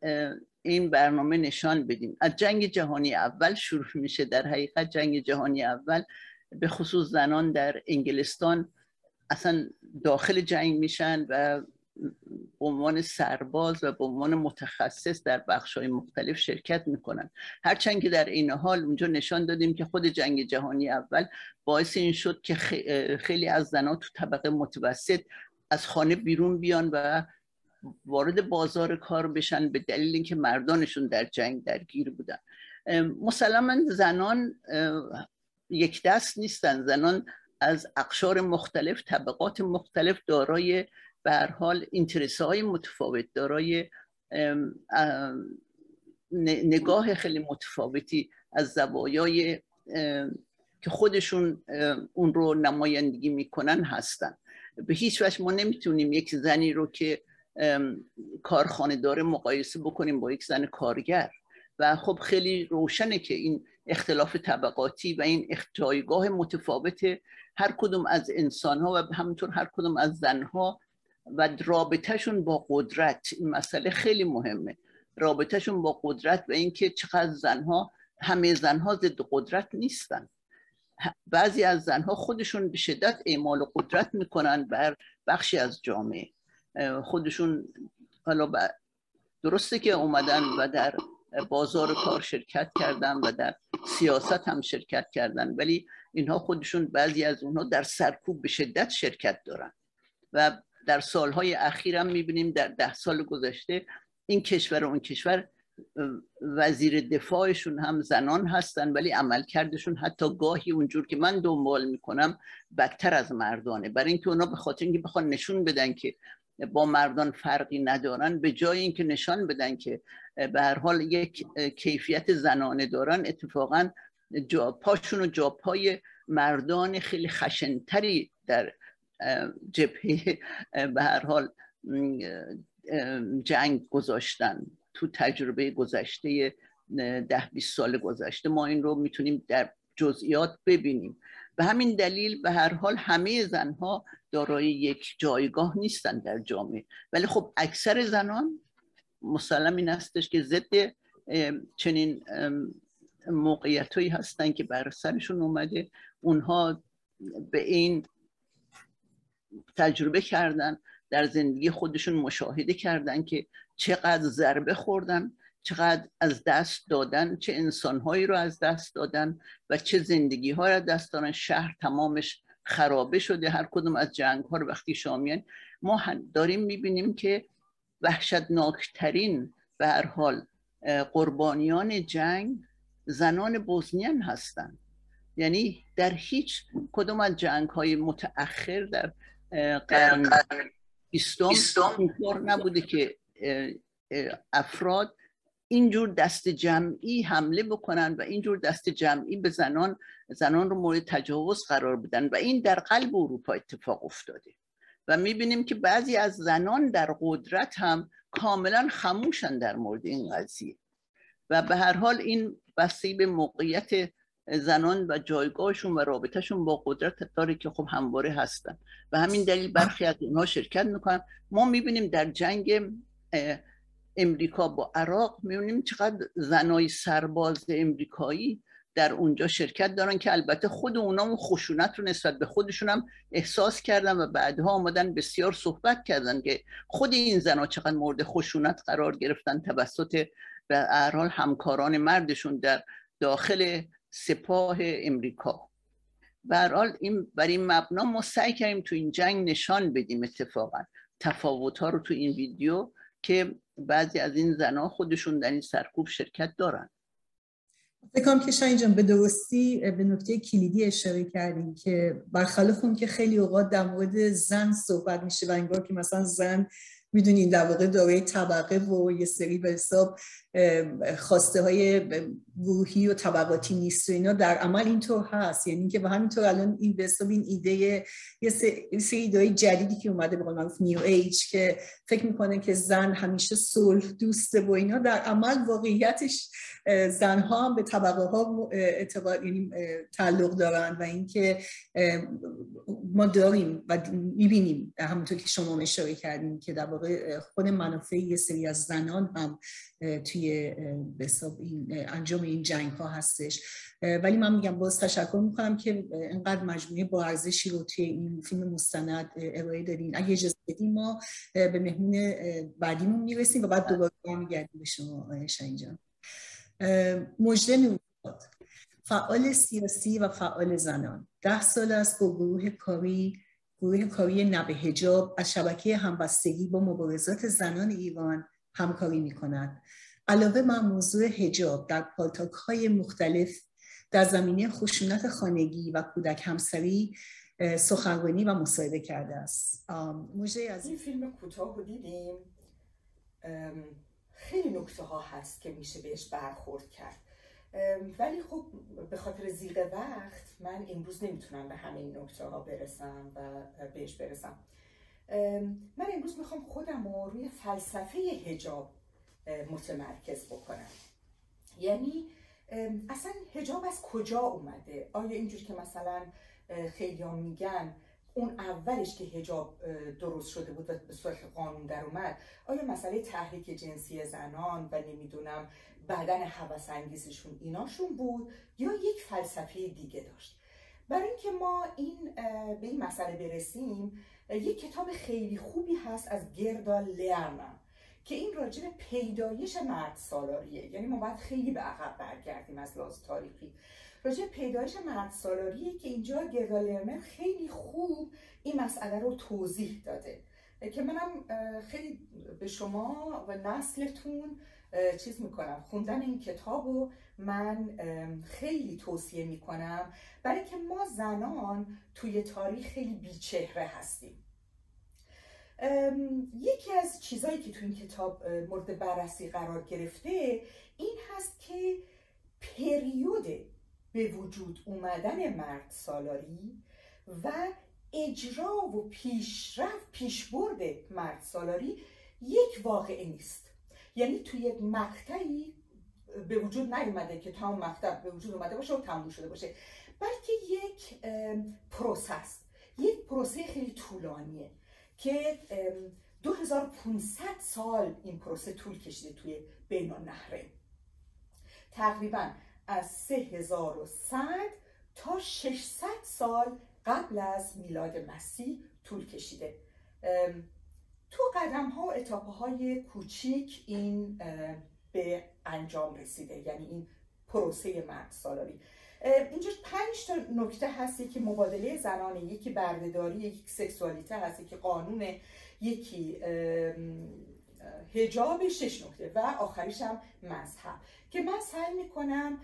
این برنامه نشان بدیم. از جنگ جهانی اول شروع میشه، در حقیقت جنگ جهانی اول به خصوص زنان در انگلستان اصلا داخل جنگ میشن و به عنوان سرباز و به عنوان متخصص در بخش‌های مختلف شرکت میکنن. هرچند که در این حال اونجا نشان دادیم که خود جنگ جهانی اول باعث این شد که خیلی از زنان تو طبقه متوسط از خانه بیرون بیان و وارد بازار کار بشن به دلیل اینکه مردانشون در جنگ درگیر بودن. مسلماً زنان یک دست نیستن، زنان از اقشار مختلف، طبقات مختلف، دارای به هر حال اینترس‌های متفاوت، دارای نگاه خیلی متفاوتی از زوایای که خودشون اون رو نمایندگی میکنن هستن. به هیچ وجه ما نمیتونیم یک زنی رو که کارخانه داره مقایسه بکنیم با یک زن کارگر و خب خیلی روشنه که این اختلاف طبقاتی و این جایگاه متفاوت هر کدوم از انسان‌ها و همینطور هر کدوم از زن‌ها و رابطهشون با قدرت، این مسئله خیلی مهمه، رابطهشون با قدرت و اینکه چقدر زن‌ها، همه زن‌ها ضد قدرت نیستن، بعضی از زن‌ها خودشون به شدت اعمال قدرت میکنن بر بخشی از جامعه خودشون. حالا درسته که اومدن و در بازار کار شرکت کردن و در سیاست هم شرکت کردن، ولی اینها خودشون، بعضی از اونها در سرکوب به شدت شرکت دارن و در سالهای اخیر هم میبینیم، در 10 سال گذشته این کشور و اون کشور وزیر دفاعشون هم زنان هستن، ولی عملکردشون حتی گاهی اونجور که من دنبال میکنم بدتر از مردانه. برای اینکه اونا به خاطر اینکه بخوان نشون بدن که با مردان فرقی ندارن، به جای اینکه نشان بدن که به هر حال یک کیفیت زنانه دارن، اتفاقا پاشون و جاپای مردان خیلی خشنتری در جبهه به هر حال جنگ گذاشتن. تو تجربه گذشته 10-20 سال گذشته ما این رو میتونیم در جزئیات ببینیم. به همین دلیل به هر حال همه زنها دارای یک جایگاه نیستن در جامعه، ولی خب اکثر زنان مسلم این هستش که ضد چنین موقعیتهایی هستن که بر سرشون اومده، اونها به این تجربه کردن، در زندگی خودشون مشاهده کردن که چقدر ضربه خوردن، چقدر از دست دادن، چه انسانهایی رو از دست دادن و چه زندگی ها رو دست دادن. شهر تمامش خرابه شده، هر کدوم از جنگ ها رو وقتی شامیان ما داریم میبینیم که وحشتناکترین به هر حال قربانیان جنگ زنان بوسنیان هستند. یعنی در هیچ کدوم از جنگ های متأخر در قرن 20 اینطور نبوده که افراد اینجور دست جمعی حمله بکنن و اینجور دست جمعی به زنان رو مورد تجاوز قرار بدن و این در قلب اروپا اتفاق افتاده و میبینیم که بعضی از زنان در قدرت هم کاملا خاموشن در مورد این قضیه و به هر حال این بستگی به موقعیت زنان و جایگاهشون و رابطهشون با قدرت داره که خب همواره هستن و همین دلیل برخی از اونها شرکت میکنن. ما میبینیم در جنگ امریکا با عراق میبینیم چقدر زنای سرباز امریکایی در اونجا شرکت دارن که البته خود اونا اون خشونت رو نسبت به خودشون هم احساس کردن و بعدها آمدن بسیار صحبت کردن که خود این زنا چقدر مورد خشونت قرار گرفتن توسط به هر حال همکاران مردشون در داخل سپاه امریکا. به هر حال این بر این مبنا ما سعی کردیم تو این جنگ نشان بدیم اتفاقا تفاوت‌ها رو تو این ویدیو که بعضی از این زن‌ها خودشون در این سرکوب شرکت دارن. فکر کنم که شاهین جان به درستی به نکته کلیدی اشاره کردیم که برخلاف اون که خیلی اوقات در مورد زن صحبت میشه و انگار که مثلا زن میدونین در واقع دارای طبقه و یه سری به حساب خواسته های گروهی و طبقاتی نیست و اینا، در عمل اینطور هست. یعنی که و همینطور الان این به حساب این ایده یه سری ایده جدیدی که اومده به قول معروف نیو ایج که فکر میکنه که زن همیشه صلح دوسته و اینا، در عمل واقعیتش زنها هم به طبقه ها یعنی تعلق دارن و اینکه ما داریم و میبینیم همونطور که شما اشاره کردین که در واقع خود منافع یه سری از زنان هم توی انجام این جنگ ها هستش. ولی من میگم باز تشکر میکنم که انقدر مجموعه با ارزشی رو توی این فیلم مستند ارائه دادین. اگه اجازه بدین ما به مهمون بعدیمون میرسیم و بعد دوباره برمیگردیم به شما شاهین جان. مجد نوزاد، فعال سیاسی و فعال زنان، 10 سال است با گروه کاری نه به حجاب از شبکه همبستگی با مبارزات زنان ایران همکاری می کند. علاوه بر موضوع حجاب در پالتاک های مختلف در زمینه خشونت خانگی و کودک همسری سخنرانی و مصاحبه کرده است. موجه از این فیلم کوتاه رو دیدیم. خیلی نکته ها هست که میشه بهش برخورد کرد، ولی خب به خاطر زیغ وقت من امروز نمیتونم به همه این نکته ها برسم و بهش برسم. من امروز میخوام خودم رو روی فلسفه حجاب متمرکز بکنم. یعنی اصلا حجاب از کجا اومده؟ آیا اینجور که مثلا خیلی ها میگن اون اولش که حجاب درست شده بود و به صورت قانون در اومد، آیا مسئله تحریک جنسی زنان و نمیدونم بدن هوس انگیزشون ایناشون بود یا یک فلسفه دیگه داشت؟ برای اینکه ما به این مسئله برسیم، یک کتاب خیلی خوبی هست از گردا لرنر که این راجع به پیدایش مرد سالاریه. یعنی ما باید خیلی به عقب برگردیم از لحاظ تاریخی. راجع به پیدایش مرد سالاریه که اینجا گردا لرنر خیلی خوب این مسئله رو توضیح داده که منم خیلی به شما و نسلتون چیز میکنم. خوندن این کتاب رو من خیلی توصیه میکنم، برای که ما زنان توی تاریخ خیلی بیچهره هستیم. یکی از چیزایی که توی این کتاب مورد بررسی قرار گرفته این هست که پریود به وجود اومدن مرد سالاری و اجرا و پیشبرد مرد سالاری یک واقعه نیست. یعنی توی یک مقطعی به وجود نیومده که تمام مقطع به وجود اومده باشه و تموم شده باشه، بلکه یک پروسس، یک پروسه خیلی طولانیه که 2500 سال این پروسه طول کشیده توی بین‌النهرین، تقریبا از 3100 تا 600 سال قبل از میلاد مسیح طول کشیده. تو قدم ها و اتاپه های کوچیک این به انجام رسیده، یعنی این پروسه مرد سالاری. اینجا 5 تا نکته هست: یکی مبادله زنانه، یکی بردهداری، یکی سکسوالیته هست، یکی قانونه، یکی حجاب 6 نکته و آخریش هم مذهب، که من سعی میکنم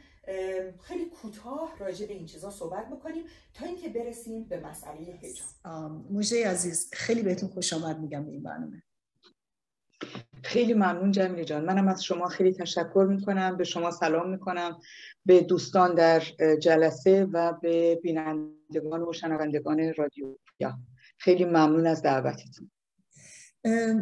خیلی کوتاه راجع به این چیزا صحبت بکنیم تا اینکه برسیم به مسئله حجاب. موجه عزیز، خیلی بهتون خوش آمد میگم به این برنامه. خیلی ممنون جمیله جان. منم از شما خیلی تشکر میکنم، به شما سلام میکنم، به دوستان در جلسه و به بینندگان و شنوندگان رادیو پویا. خیلی ممنون از دعوتتون.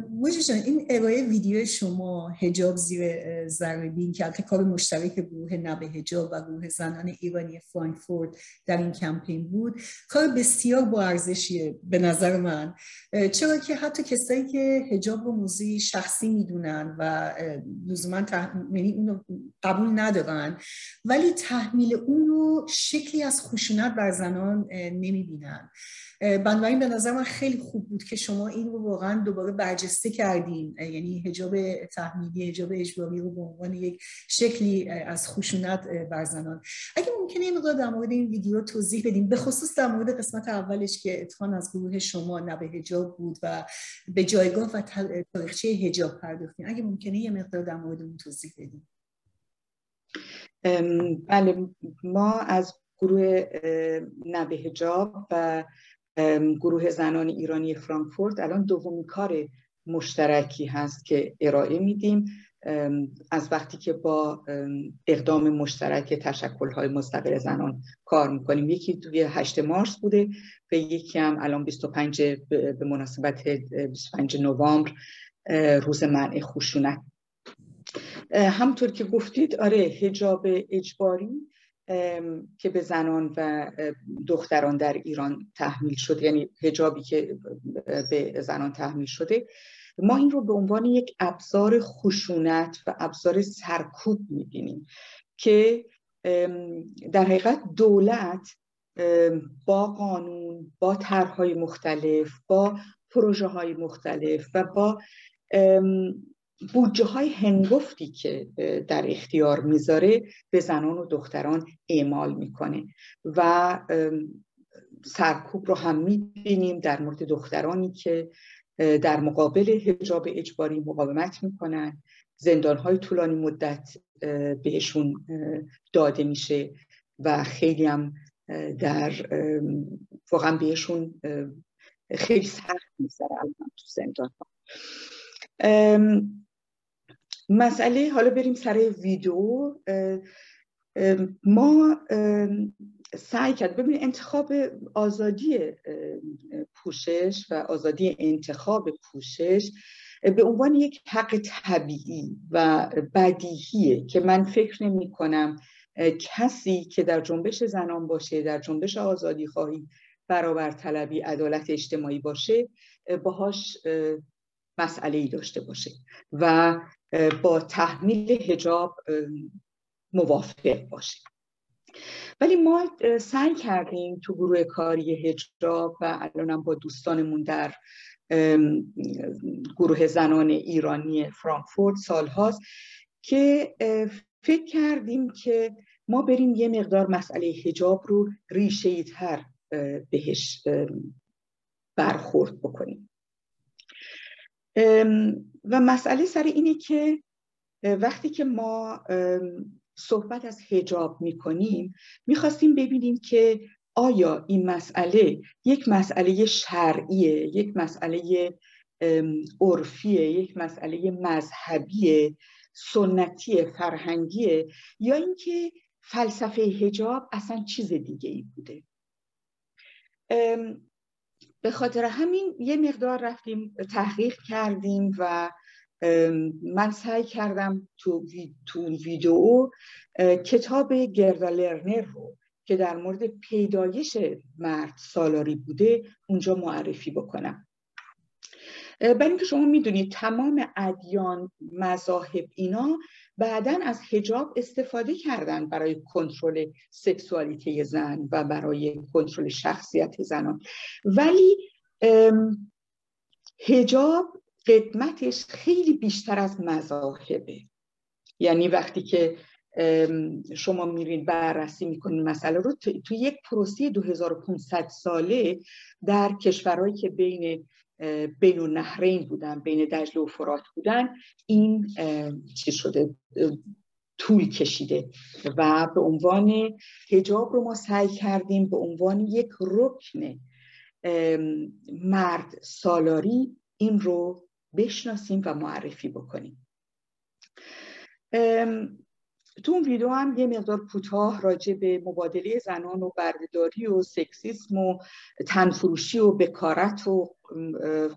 موجه جان، این ارائه ویدیو شما حجاب زیر ذره بین که کار مشترک گروه نه به حجاب و گروه زنان ایرانی فرانکفورت در این کمپین بود، کار بسیار با ارزشیه به نظر من، چرا که حتی کسایی که حجاب رو موضوع شخصی میدونن و لزوما اونو قبول ندارن، ولی تحمیل اونو شکلی از خشونت بر زنان نمیبینن. بنابراین به نظر من خیلی خوب بود که شما این رو واقعا دوباره برجسته کردین، یعنی حجاب تحمیلی، حجاب اجباری رو به عنوان یک شکلی از خشونت بر زنان. اگه ممکنه یه مقدار در مورد این ویدیو توضیح بدیم، به خصوص در مورد قسمت اولش که اتفاقاً از گروه شما نه به حجاب بود و به جایگاه و تاریخچه حجاب پرداختین، اگه ممکنه یه مقدار در مورد اون توضیح بدیم. بله، ما از گروه نه به حجاب و گروه زنان ایرانی فرانکفورت الان دومین کار مشترکی هست که ارائه میدیم از وقتی که با اقدام مشترک تشکل‌های مستقل زنان کار میکنیم. یکی توی 8 مارس بوده و یکی هم الان 25 به مناسبت 25 نوامبر روز منع خشونت. همطور که گفتید آره، حجاب اجباری که به زنان و دختران در ایران تحمیل شده، یعنی حجابی که به زنان تحمیل شده ما این رو به عنوان یک ابزار خشونت و ابزار سرکوب می‌بینیم که در حقیقت دولت با قانون، با طرح‌های مختلف، با پروژه‌های مختلف و با بودجه‌های هنگفتی که در اختیار میذاره به زنان و دختران اعمال میکنه و سرکوب رو هم میبینیم در مورد دخترانی که در مقابل حجاب اجباری مقاومت میکنن، زندان‌های طولانی مدت بهشون داده میشه و خیلی هم در واقعا بهشون خیلی سخت می‌گذره تو زندان‌ها. مسئله، حالا بریم سر ویدیو. ما سعی کرد ببینید انتخاب آزادی پوشش و آزادی انتخاب پوشش به عنوان یک حق طبیعی و بدیهیه که من فکر نمی کنم کسی که در جنبش زنان باشه، در جنبش آزادی خواهی، برابر طلبی، عدالت اجتماعی باشه، باهاش مسئله‌ای داشته باشه و با تحمیل حجاب موافق باشه. ولی ما سعی کردیم تو گروه کاری حجاب و الانم با دوستانمون در گروه زنان ایرانی فرانکفورت سالهاست که فکر کردیم که ما بریم یه مقدار مسئله حجاب رو ریشه‌ای تر بهش برخورد بکنیم. و مسئله سر اینه که وقتی که ما صحبت از حجاب میکنیم میخواستیم ببینیم که آیا این مسئله یک مسئله شرعیه، یک مسئله عرفیه، یک مسئله مذهبیه، سنتیه، فرهنگیه، یا اینکه فلسفه حجاب اصلا چیز دیگه ای بوده. به خاطر همین یه مقدار رفتیم تحقیق کردیم و من سعی کردم تو ویدیو کتاب گردا لرنر رو که در مورد پیدایش مرد سالاری بوده اونجا معرفی بکنم. برای اینکه شما میدونید تمام ادیان، مذاهب، اینا بعداً از حجاب استفاده کردن برای کنترل سکسوالیته زن و برای کنترل شخصیت زنان، ولی حجاب قدمتش خیلی بیشتر از مذاهبه. یعنی وقتی که شما میرین بررسی میکنین مسئله رو تو یک پروسه 2500 ساله در کشورهایی که بین النهرین بودن، بین دجله و فرات بودن، این چی شده، طول کشیده و به عنوان حجاب رو ما سعی کردیم به عنوان یک رکن مرد سالاری این رو بشناسیم و معرفی بکنیم. تو اون ویدیو هم یه مقدار کوتاه راجع به مبادله زنان و بردهداری و سکسیسم و تنفروشی و بکارت و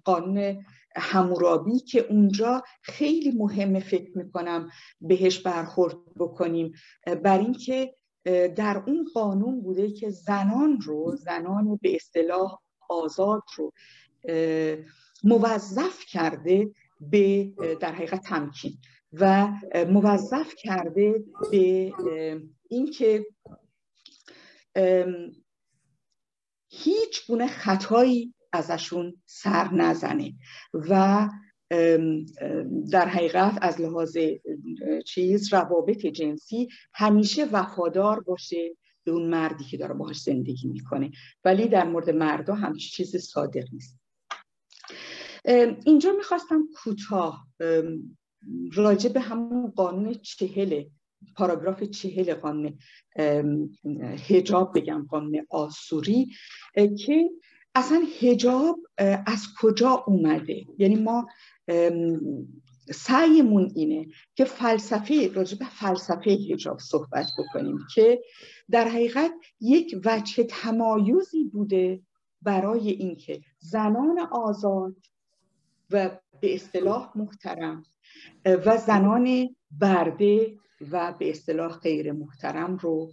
قانون حمورابی که اونجا خیلی مهمه فکر میکنم بهش برخورد بکنیم، بر اینکه در اون قانون بوده که زنان به اصطلاح آزاد رو موظف کرده به در حقیقت تمکین و موظف کرده به اینکه هیچ گونه خطایی ازشون سر نزنه و در حقیقت از لحاظ روابط جنسی همیشه وفادار باشه به اون مردی که داره باهاش زندگی میکنه، ولی در مورد مردا همچین چیز صادق نیست. اینجا میخواستم کوتاه راجع به همون قانون 40، پاراگراف 40 قانون حجاب بگم، قانون آسوری، که اصلا حجاب از کجا اومده. یعنی ما سعیمون اینه که راجع به فلسفه حجاب صحبت بکنیم که در حقیقت یک وجه تمایزی بوده برای اینکه زنان آزاد و به اصطلاح محترم و زنان برده و به اصطلاح غیر محترم رو،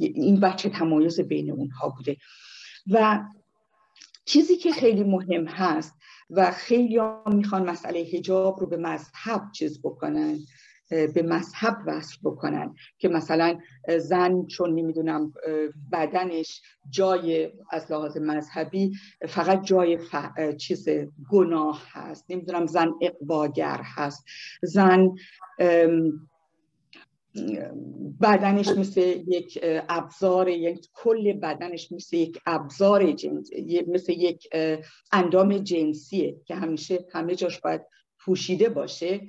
این بچه تمایز بین اونها بوده و چیزی که خیلی مهم هست و خیلی ها میخوان مسئله حجاب رو به مذهب چیز بکنن، به مذهب وصل بکنن که مثلا زن چون نمیدونم بدنش جای از لحاظ مذهبی فقط جای چیز گناه هست، نمیدونم زن اقباگر هست، زن بدنش مثل یک ابزار، یعنی کل بدنش مثل یک ابزار جنسی، مثل یک اندام جنسیه که همیشه همه جاش باید پوشیده باشه.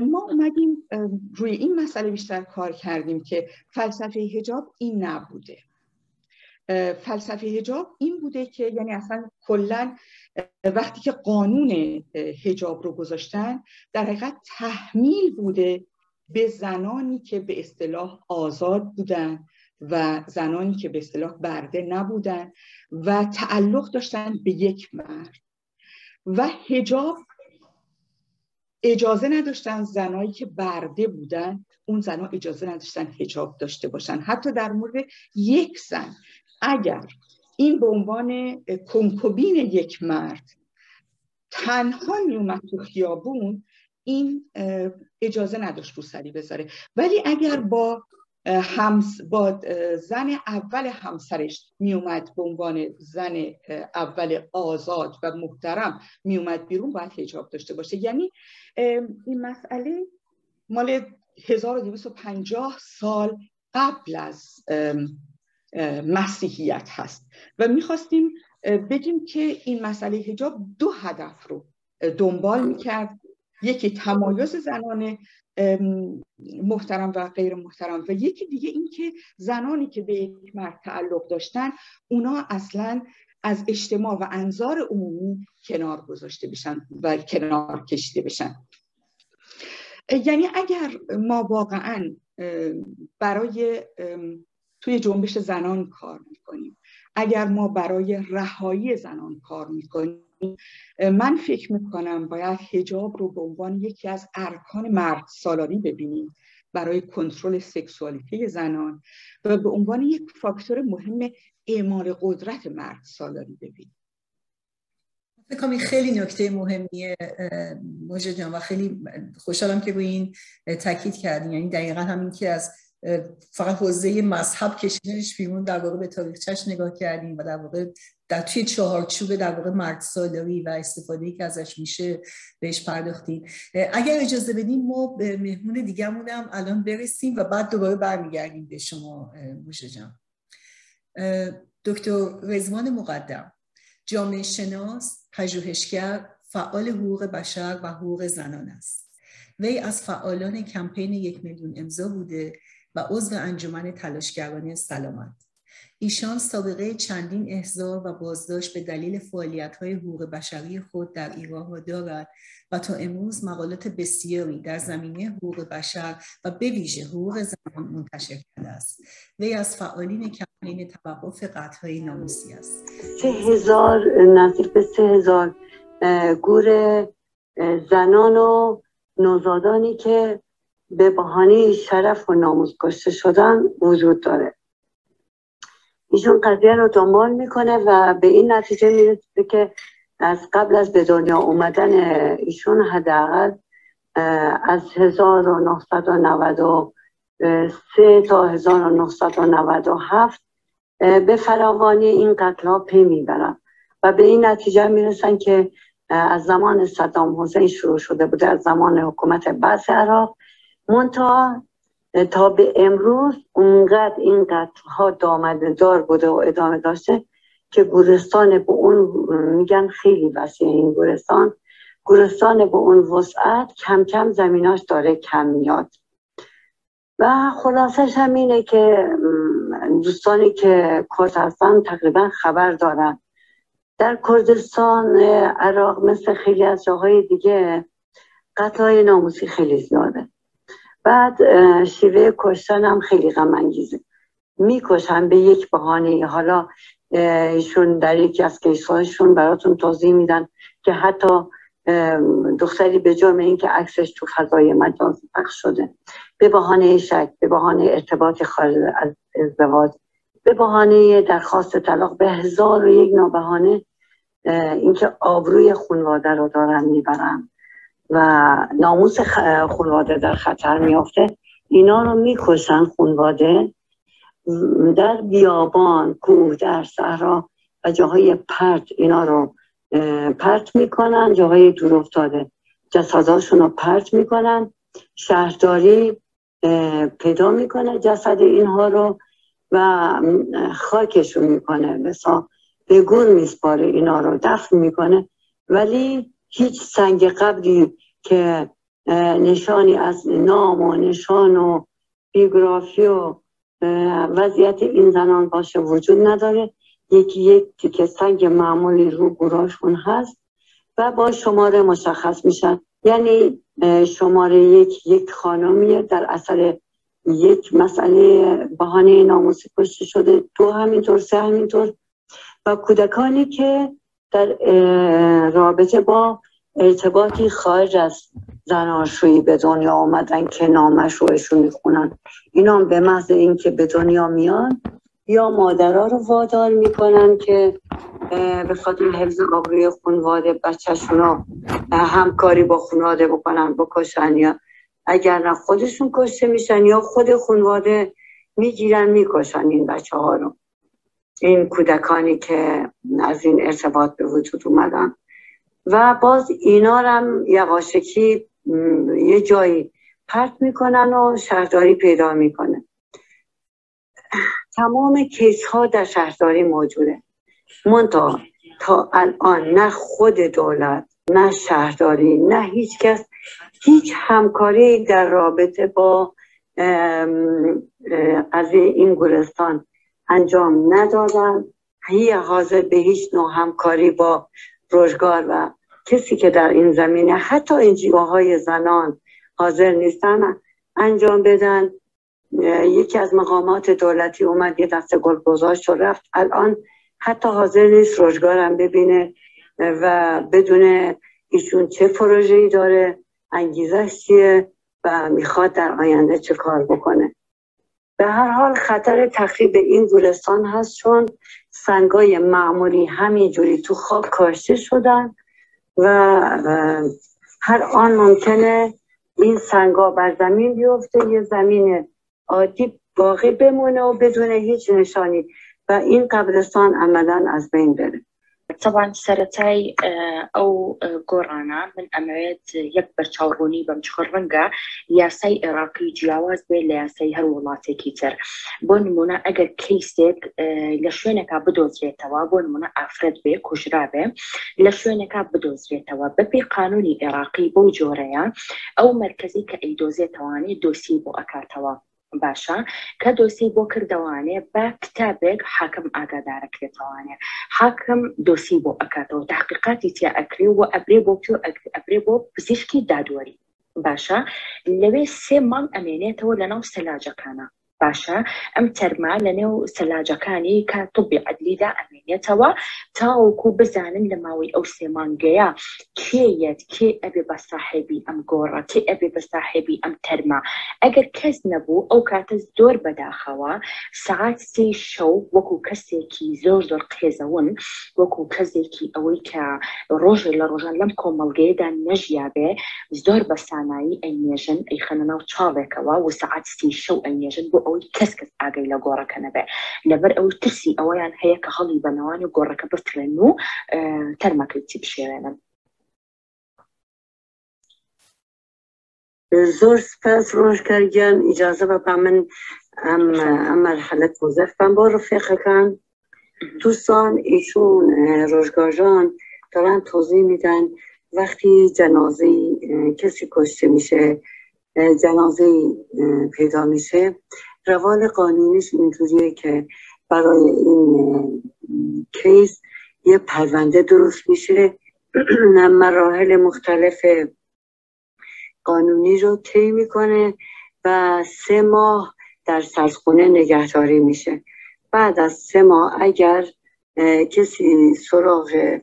ما اومدیم روی این مسئله بیشتر کار کردیم که فلسفه حجاب این نبوده. فلسفه حجاب این بوده که یعنی اصلا کلا وقتی که قانون حجاب رو گذاشتن در حقیقت تحمیل بوده به زنانی که به اصطلاح آزاد بودن و زنانی که به اصطلاح برده نبودن و تعلق داشتن به یک مرد و حجاب اجازه نداشتن زنایی که برده بودن، اون زنها اجازه نداشتن حجاب داشته باشن. حتی در مورد یک زن اگر این به عنوان کنکوبین یک مرد تنها می اومد تو خیابون، این اجازه نداشت رو سری بذاره، ولی اگر با زن اول همسرش می اومد به عنوان زن اول آزاد و محترم می اومد بیرون باید حجاب داشته باشه. یعنی این مسئله مال 1250 سال قبل از مسیحیت هست و می خواستیم بگیم که این مسئله حجاب دو هدف رو دنبال می کرد، یکی تمایز زنان محترم و غیر محترم و یکی دیگه این که زنانی که به یک مرد تعلق داشتن اونا اصلا از اجتماع و انظار عمومی کنار گذاشته بشن و کنار کشیده بشن. یعنی اگر ما واقعا برای توی جنبش زنان کار میکنیم، اگر ما برای رهایی زنان کار میکنیم، من فکر میکنم باید حجاب رو به عنوان یکی از ارکان مرد سالاری ببینیم برای کنترل سکسوالیته زنان و به عنوان یک فاکتور مهم اعمال قدرت مرد سالاری ببینیم. فکر کنم این خیلی نکته مهمیه مجد جان و خیلی خوشحالم که روی این تاکید کردین. یعنی دقیقا همین که از فقط حوزه مذهب کشیدنش بیرون، در واقع به تاریخچه‌اش نگاه کردیم و در واقع در توی چهارچوب در واقع مردسالاری و استفاده‌ای که ازش میشه بهش پرداختیم. اگر اجازه بدیم ما به مهمون دیگه‌مون هم الان برسیم و بعد دوباره برمیگردیم به شما موشه جان. دکتر رزمان مقدم، جامعه شناس، پژوهشگر، فعال حقوق بشر و حقوق زنان است. وی از فعالان کمپین 1 میلیون امضا بوده و عضو انجمن تلاشگران سلامت. ایشان سابقه چندین احضار و بازداشت به دلیل فعالیت‌های حقوق بشری خود در ایران دارد و تا امروز مقالات بسیاری در زمینه حقوق بشر و به ویژه حقوق زنان منتشر کرده است. وی از فعالین کمپین توقف قطع‌های ناموسی است. 3,000 گور زنان و نوزادانی که به بهانه شرف و ناموس کشته شدن وجود داره. ایشون قضیه رو دنبال میکنه و به این نتیجه میرسه که از قبل از به دنیا اومدن ایشون حداقل از 1993 تا 1997 به فراوانی این قتل‌ها پی میبرن و به این نتیجه میرسن که از زمان صدام حسین شروع شده بوده، از زمان حکومت بعث عراق منتها تا به امروز اونقدر این قتل‌ها دامنه‌دار بوده و ادامه داشته که گورستان به اون میگن خیلی وسیع، این گورستان به اون وسعت کم کم زمیناش داره کم میاد و خلاصش هم اینه که دوستانی که کرد هستن تقریبا خبر دارن. در کردستان عراق مثل خیلی از جاهای دیگه قتل‌های ناموسی خیلی زیاده. بعد شیوه کشتن هم خیلی غم انگیزه، میکشن به یک بهانه. حالا ایشون در یکی از کیس‌هاشون براتون توضیح میدن که حتی دختری به جرم اینکه عکسش تو فضای مجاز پخش شده، به بهانه شک، به بهانه ارتباط خارج از ازدواج، به بهانه درخواست طلاق، به 1001 نابهانه اینکه آبروی خانواده رو دارن میبرن و ناموس خانواده در خطر میافته، اینا رو میکشن خانواده در بیابان، کوه، در صحرا و جاهای پرت، اینا رو پرت میکنن، جاهای دور افتاده جسداشون رو پرت میکنن، شهرداری پیدا میکنه جسد اینها رو و خاکشون میکنه، مثلا به گور میسپاره، اینا رو دفن میکنه، ولی هیچ سنگ قبری که نشانی از نام و نشان و بیوگرافی و وضعیت این زنان باشه وجود نداره. یکی که سنگ معمولی رو گوراشون هست و با شماره مشخص میشن، یعنی شماره یک خانمیه در اثر یک مسئله بهانه ناموسی کشته شده، دو همینطور، سه همینطور. و کودکانی که در رابطه با ارتباطی خارج از زناشویی به دنیا آمدن که نامشروعشون میخونن، اینا به محض اینکه به دنیا میان یا مادرها رو وادار میکنن که به خاطر حفظ آبروی خانواده بچه‌شون رو همکاری با خانواده بکنن، بکشن، یا اگر نه خودشون کشته میشن یا خود خانواده میگیرن میکشن این بچه ها رو، این کودکانی که از این ارتباط به وجود اومدن. و باز اینا هم یواشکی یه جایی پرت میکنن و شهرداری پیدا میکنه. تمام کیس ها در شهرداری موجوده، منتها تا الان نه خود دولت، نه شهرداری، نه هیچ کس هیچ همکاری در رابطه با از این گورستان انجام ندادن، حاضر به هیچ نوع همکاری با روزگار و کسی که در این زمینه حتی انجیوهای زنان حاضر نیستن انجام بدن. یکی از مقامات دولتی اومد یه دست گل گذاشت و رفت، الان حتی حاضر نیست روزگارم ببینه و بدونه ایشون چه پروژه‌ای داره، انگیزش چیه و میخواد در آینده چه کار بکنه. به هر حال خطر تخریب این گورستان هست، چون سنگای معمولی همینجوری تو خاک کاشته شدن و هر آن ممکنه این سنگا بر زمین بیفته، یه زمین عادی باقی بمونه و بدون هیچ نشانی و این قبرستان عملاً از بین بره. طبعا سرتای او قرانا من امعيت يكبر تشاوروني بمشخرنقا ياسي عراقي جواز بلاسي هر ولاتي كيتر بون منا اگر كيسك لشوينكا بدوزري توا بون منا افرد بي كشرابه لشوينكا بدوزري توا ببي قانوني عراقي بوجوريا او مركزي كايدوزي تواني دوسي بو اكا توا باشا كدوسي بو كردواني بكتابك حاكم اقادارك لتواني حاكم دوسي بو اكاتو تحقيقاتي تيا اكري و ابريبو كيو ابريبو بزيشكي دادوري باشا لوي سي مام امينيتو لنو سلاجة كانا باشا ام ترمع لنو سلاجة كاني كطبي عدلي دا امينيتو تاوكو بزانن لماوي او سيمان جيا كييت كي ابي بصاحبي ام غورا كي ابي بصاحبي ام ترمع اگر كز نبو او كاتز دور بداخوا ساعات سي شو وكو كسيكي زور دور قيزون وكو كزيكي اويكا رجل لرجان لمكو ملقيدا نجيابه زدور بساناي اي نيجن اي خنناو تشابكوا وساعات سي شو اي نيجن بو اوي كسكس اقاي لغورا كنبه لبر او ترسي اويان هيك خلي بنواني غورا كبرتلنو ترمكلتي بشيرنا. زور سپاس روشنگریان، اجازه بده من ام مرحله توضیحم با رفیقان دوستان. ایشون روشنگران دارن توضیح میدن وقتی جنازه کسی کشته میشه، جنازه پیدا میشه، روال قانونیش اینجوریه که برای این کیس یه پرونده درست میشه، مراحل مختلف قانونی رو طی میکنه و 3 ماه در سرخونه نگهداری میشه. بعد از 3 ماه اگر کسی سراغ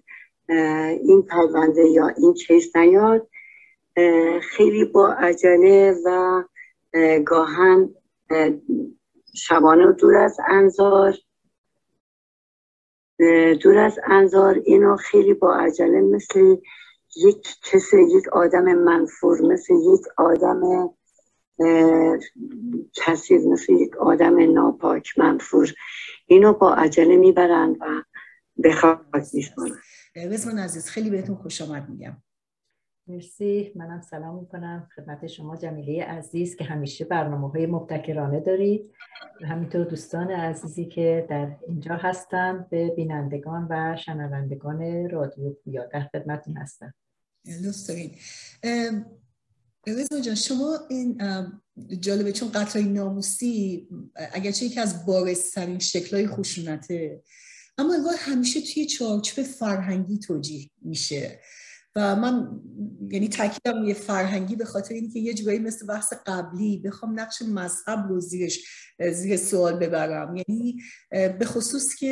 این پرونده یا این کیس نیاد، خیلی با عجله و گاهن شبانه دور از انظار دور از انظار اینو خیلی با عجله مثل یک کسی، یک آدم منفور، مثل یک آدم کثیر، مثل یک آدم ناپاک منفور اینو با عجله میبرن و به خاک میسپارن. رزمان عزیز خیلی بهتون خوش آمد میگم. مرسی. منم سلام میکنم خدمت شما جمیله عزیز که همیشه برنامه‌های مبتکرانه دارید و همینطور دوستان عزیزی که در اینجا هستن، به بینندگان و شنوندگان رادیو پویا در خدمتتون هستم. لطف دارین. رزمان جان شما این جالبه چون قطعه ناموسی اگرچه یکی از بارزترین شکل‌های خشونته اما انگار همیشه توی چارچوب فرهنگی توجیه میشه و من یعنی تاکیدم یه فرهنگی به خاطر اینکه یه جایی مثل بحث قبلی بخوام نقش مذهب رو زیر سوال ببرم، یعنی به خصوص که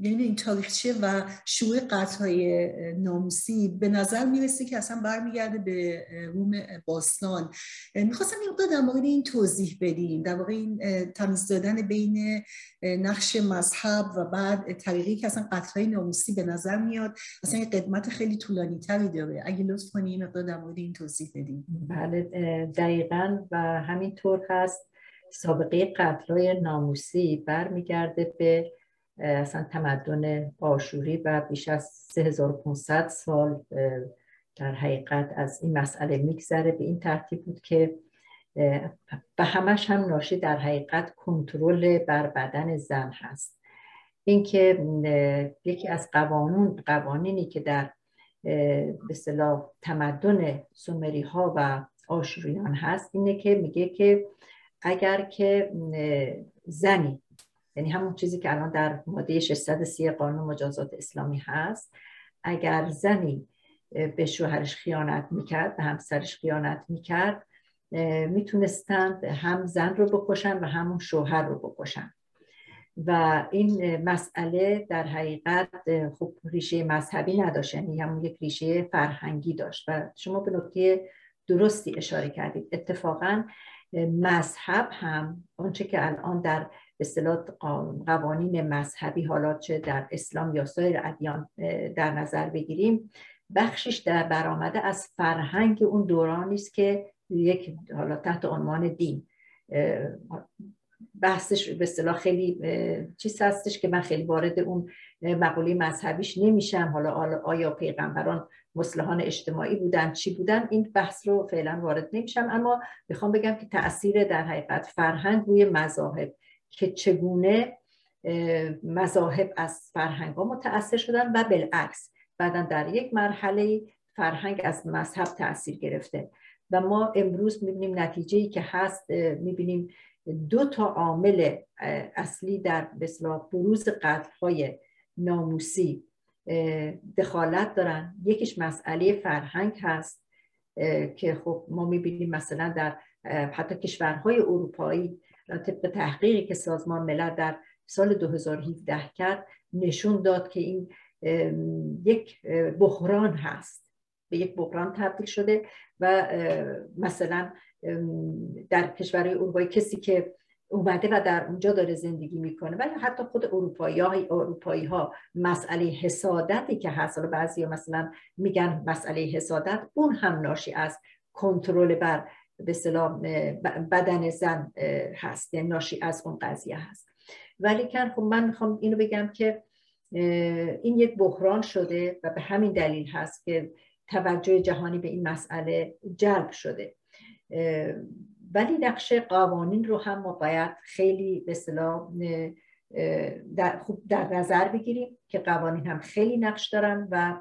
یعنی این تاریخچه و شروع قطع‌های ناموسی به نظر میرسه که اصلا برمیگرده به روم باستان. میخواستم یه مقدار در مورد این توضیح بدین، در واقع این تمیز دادن بین نقش مذهب و بعد طریقی که اصلا قطع‌های ناموسی به نظر میاد اصلا یه قدمت خیلی طولانی نیتری داره. اگه لطف کنیم مقدار در مورد این توضیح بدیم. بله دقیقاً و همینطور هست. سابقه قتل‌های ناموسی برمیگرده به اصلا تمدن آشوری و بیش از 3500 سال در حقیقت از این مسئله میگذره. به این ترتیب بود که به همش هم ناشی در حقیقت کنترل بر بدن زن هست. اینکه یکی از قوانینی که در به اصطلاح تمدن سومری ها و آشوریان هست اینه که میگه که اگر که زنی، یعنی همون چیزی که الان در ماده 630 قانون مجازات اسلامی هست، اگر زنی به شوهرش خیانت میکرد، به همسرش خیانت میکرد، میتونستند هم زن رو بکشن و همون شوهر رو بکشن. و این مسئله در حقیقت خب ریشه مذهبی نداشت، یعنی همون یک ریشه فرهنگی داشت و شما به نکته درستی اشاره کردید. اتفاقا مذهب هم اونچه که الان در به اصطلاح قوانین مذهبی حالا چه در اسلام یا سایر ادیان در نظر بگیریم، بخشش در برآمده از فرهنگ اون دورانی است که یک حالا تحت عنوان دین بحثش به اصطلاح خیلی چیز هستش که من خیلی وارد اون مقوله مذهبیش نمیشم. حالا آیا پیغمبران مصلحان اجتماعی بودن، چی بودن، این بحث رو فعلا وارد نمیشم، اما میخوام بگم که تأثیر در حقیقت فرهنگ روی مذاهب که چگونه مذاهب از فرهنگ ها متأثر شدن و بالعکس بعدا در یک مرحله فرهنگ از مذهب تأثیر گرفته و ما امروز میبینیم نتیجه‌ای که هست. میبینیم دو تا عامل اصلی در به اصطلاح بروز قتل‌های ناموسی دخالت دارن. یکیش مسئله فرهنگ هست که خب ما می‌بینیم مثلا در حتی کشورهای اروپایی طبق تحقیقی که سازمان ملل در سال 2017 کرد نشون داد که این یک بحران هست، به یک بحران تبدیل شده و مثلا در کشورهای اروپایی کسی که اومده و در اونجا داره زندگی میکنه ولی حتی خود اروپایی ها مسئله حسادتی که هست، حالا بعضی ها مثلا میگن مسئله حسادت، اون هم ناشی از کنترل بر به اصطلاح بدن زن هست، یعنی ناشی از اون قضیه هست. ولی که خب من میخوام اینو بگم که این یک بحران شده و به همین دلیل هست که توجه جهانی به این مسئله جلب شده. ولی نقش قوانین رو هم ما باید خیلی به اصطلاح خوب در نظر بگیریم که قوانین هم خیلی نقش دارن و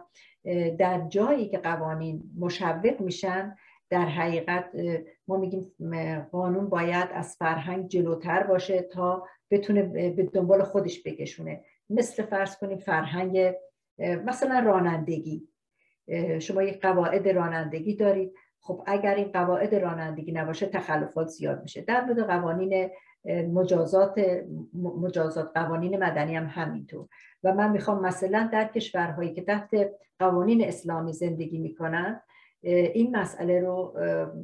در جایی که قوانین مشوق میشن در حقیقت ما میگیم قانون باید از فرهنگ جلوتر باشه تا بتونه به دنبال خودش بکشونه. مثل فرض کنیم فرهنگ مثلا رانندگی، شما یک قواعد رانندگی دارید، خب اگر این قواعد رانندگی نباشه تخلفات زیاد میشه. در مورد قوانین مجازات قوانین مدنی هم همینطور. و من میخوام مثلا در کشورهایی که تحت قوانین اسلامی زندگی میکنن این مسئله رو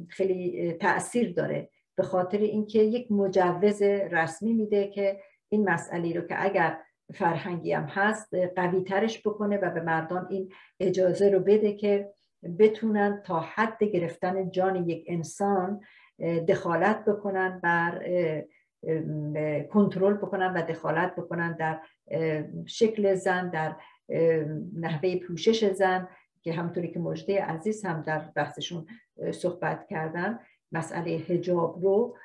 خیلی تأثیر داره به خاطر اینکه یک مجوز رسمی میده که این مسئله رو که اگر فرهنگی هم هست قوی ترش بکنه و به مردان این اجازه رو بده که بتونن تا حد گرفتن جان یک انسان دخالت بکنن بر کنترل بکنن و دخالت بکنن در شکل زن، در نحوه پوشش زن، که همونطوری که مجده عزیز هم در بحثشون صحبت کردن مسئله حجاب رو،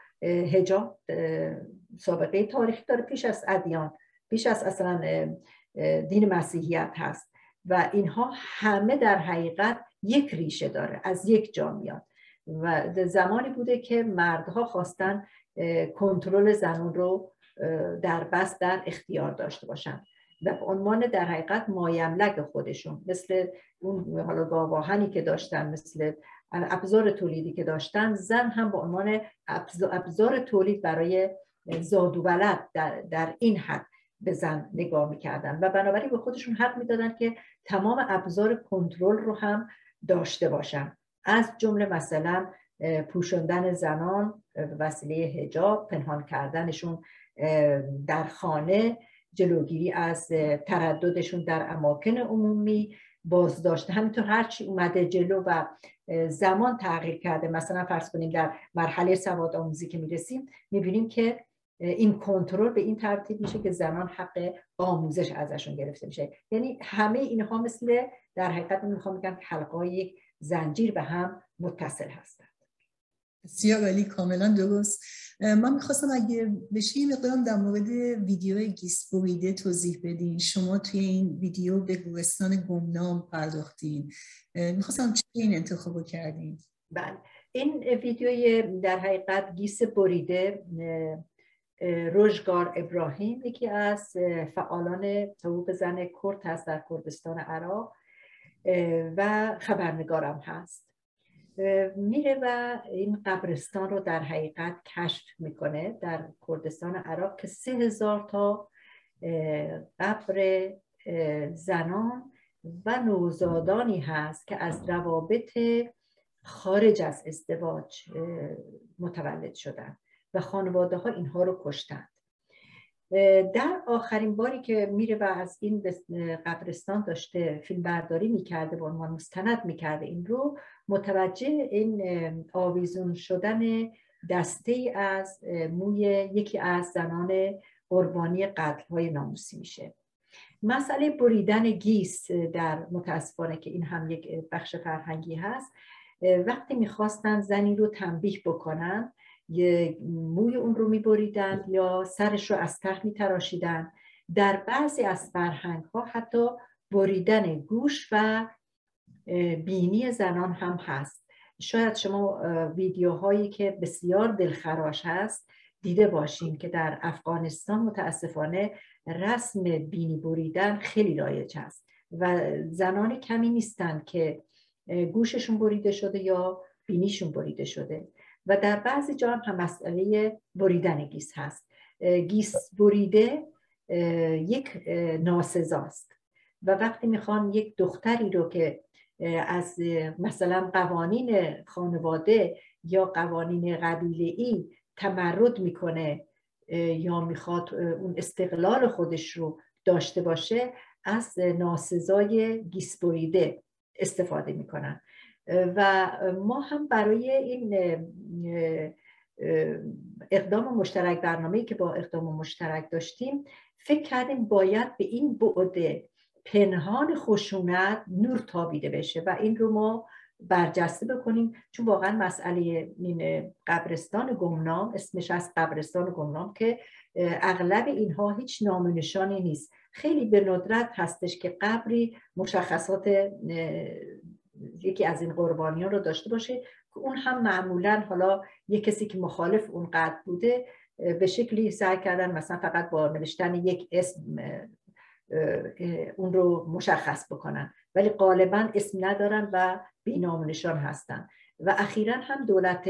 حجاب سابقه تاریخی داره، پیش از ادیان، پیش از اصلا دین مسیحیت هست و اینها همه در حقیقت یک ریشه داره، از یک جا میاد و زمانی بوده که مردها خواستن کنترل زنان رو در بس در اختیار داشته باشن و به عنوان در حقیقت مایملک خودشون، مثل اون حالا گاواهنی که داشتن، مثل ابزار تولیدی که داشتن، زن هم به عنوان ابزار تولید برای زاد و ولد در این حد به زن نگاه میکردن و بنابراین به خودشون حق میدادن که تمام ابزار کنترل رو هم داشته باشن، از جمله مثلا پوشاندن زنان وسیله حجاب، پنهان کردنشون در خانه، جلوگیری از ترددشون در اماکن عمومی، بازداشت، همینطور هرچی اومده جلو و زمان تغییر کرده. مثلا فرض کنیم در مرحله سواد آموزی که میرسیم میبینیم که این کنترل به این ترتیب میشه که زنان حق آموزش ازشون گرفته میشه. یعنی همه اینها مثل در حقیقت میخوام بگم که حلقه‌های یک زنجیر به هم متصل هستن. بسیار عالی، کاملا درست. من میخواستم اگه بشه یه مقدارم در مورد ویدیوی گیس بریده توضیح بدین. شما توی این ویدیو به گورستان گمنام پرداختین، میخواستم چه این انتخاب کردین؟ بله، این ویدیوی در حقیقت گیس بریده روژگار ابراهیم یکی از فعالان حقوق زن کرد هست در کردستان عراق و خبرنگارم هست، میره و این قبرستان رو در حقیقت کشف میکنه در کردستان عراق که 3000 تا قبر زنان و نوزادانی هست که از روابط خارج از ازدواج متولد شدن و خانواده ها اینها رو کشتند. در آخرین باری که میره و از این قبرستان داشته فیلم برداری میکرده و عنوان مستند میکرده این رو، متوجه این آویزون شدن دسته از موی یکی از زنان قربانی قتل‌های ناموسی میشه. مسئله بریدن گیس در، متاسفانه که این هم یک بخش فرهنگی هست، وقتی میخواستن زنی رو تنبیه بکنن موی اون رو میبریدن یا سرش رو از ته میتراشیدن. در بعضی از فرهنگ ها حتی بریدن گوش و بینی زنان هم هست. شاید شما ویدیوهایی که بسیار دلخراش هست دیده باشین که در افغانستان متاسفانه رسم بینی بریدن خیلی رایج هست و زنان کمی نیستن که گوششون بریده شده یا بینیشون بریده شده و در بعضی جا هم مسئله بریدن گیس هست. گیس بریده یک ناسزاست و وقتی میخوان یک دختری رو که از مثلا قوانین خانواده یا قوانین قبیله‌ای تمرد میکنه یا میخواد اون استقلال خودش رو داشته باشه، از ناسزای گیس بریده استفاده میکنن و ما هم برای این اقدام مشترک، برنامه‌ای که با اقدام مشترک داشتیم، فکر کردیم باید به این بعد پنهان خشونت نور تابیده بشه و این رو ما برجسته بکنیم، چون واقعا مسئله این قبرستان گمنام، اسمش از قبرستان گمنام، که اغلب اینها هیچ نام و نشانی نیست، خیلی به ندرت هستش که قبری مشخصات یکی از این قربانیان رو داشته باشه که اون هم معمولا حالا یک کسی که مخالف اون قتل بوده به شکلی سعی کردن مثلا فقط با نوشتن یک اسم اون رو مشخص بکنن، ولی غالبا اسم ندارن و بی‌نام و نشان هستن و اخیراً هم دولت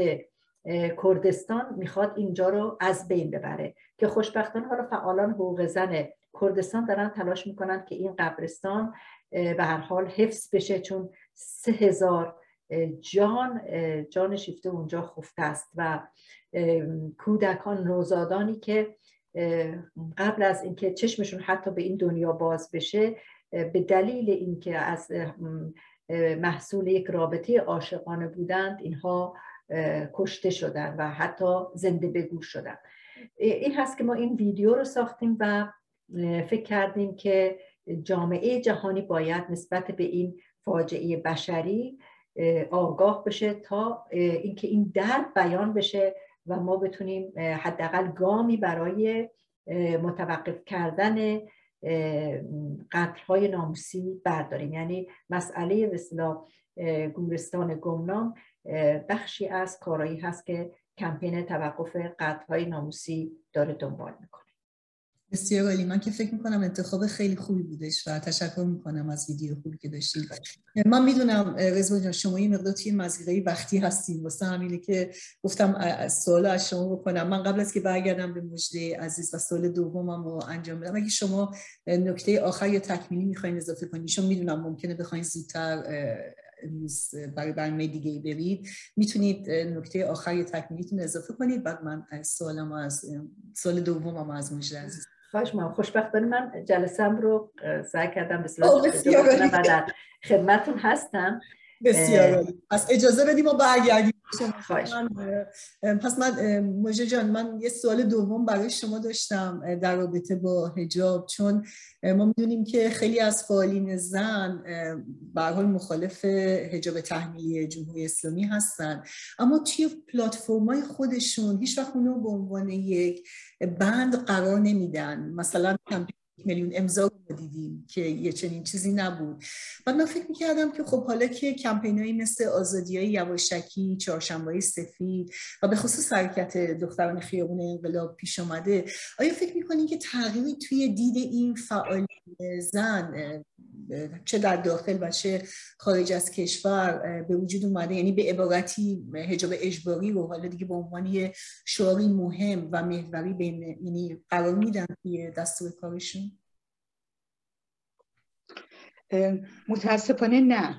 کردستان میخواد اینجا رو از بین ببره که خوشبختانه حالا فعالان حقوق زن کردستان دارن تلاش میکنن که این قبرستان به هر حال حفظ بشه، چون 3000 جان شیفته اونجا خفته است و کودکان، نوزادانی که قبل از اینکه چشمشون حتی به این دنیا باز بشه، به دلیل اینکه از محصول یک رابطه عاشقانه بودند، اینها کشته شدن و حتی زنده به گور شدن. این هست که ما این ویدیو رو ساختیم و فکر کردیم که جامعه جهانی باید نسبت به این فاجعه بشری آگاه بشه تا اینکه این درد بیان بشه و ما بتونیم حداقل گامی برای متوقف کردن قتل‌های ناموسی برداریم. یعنی مسئله به اصطلاح گورستان گمنام بخشی از کارایی هست که کمپین توقف قتل‌های ناموسی داره دنبال میکنه. بسیار عالی. من که فکر میکنم انتخاب خیلی خوبی بودش و تشکر میکنم از ویدیو خوبی که داشتید. من میدونم رزمان جان شما این مقدار توی مزیقه وقتی هستیم، واسه همینه که گفتم سوال از شما بکنم. من قبل از که برگردم به مجده عزیز و سوال دومم رو انجام بدم، اگه شما نکته آخر یا تکمیلی میخواین اضافه کنید، چون میدونم ممکنه بخواین زودتر امروز برای برنامه دیگه برید، میتونید نکته آخری تکمیلیتون اضافه کنید، بعد من سوال دومم از مجد عزیز. خواهش می‌کنم. خوشبختانه من جلسه‌ام رو سعی کردم بسیار خدمتتون هستم. بسیار عالی. پس اجازه بدید ما برگردیم. خواهش. پس من مجد جان، من یه سوال دوم برای شما داشتم در رابطه با حجاب، چون ما می‌دونیم که خیلی از فعالین زن به هر حال مخالف حجاب تحمیلی جمهوری اسلامی هستن، اما توی پلتفرم‌های خودشون هیچ وقت اون رو به عنوان یک بند قرار نمیدن. مثلا کمپین 1 میلیون امضا رو دیدیم که یه چنین چیزی نبود. بعد من فکر می‌کردم که خب حالا که کمپینایی مثل آزادی‌های یواشکی، چهارشنبه‌های سفید و به خصوص حرکت دختران خیابون انقلاب پیش اومده، آیا فکر می‌کنین که تغییری توی دید این فعال زن چه در داخل و چه خارج از کشور به وجود اومده؟ یعنی به عبارتی حجاب اجباری رو حالا دیگه به عنوان یه شعاری مهم و محوری بین یعنی قرار میدن توی دستور کارشون؟ متاسفانه نه.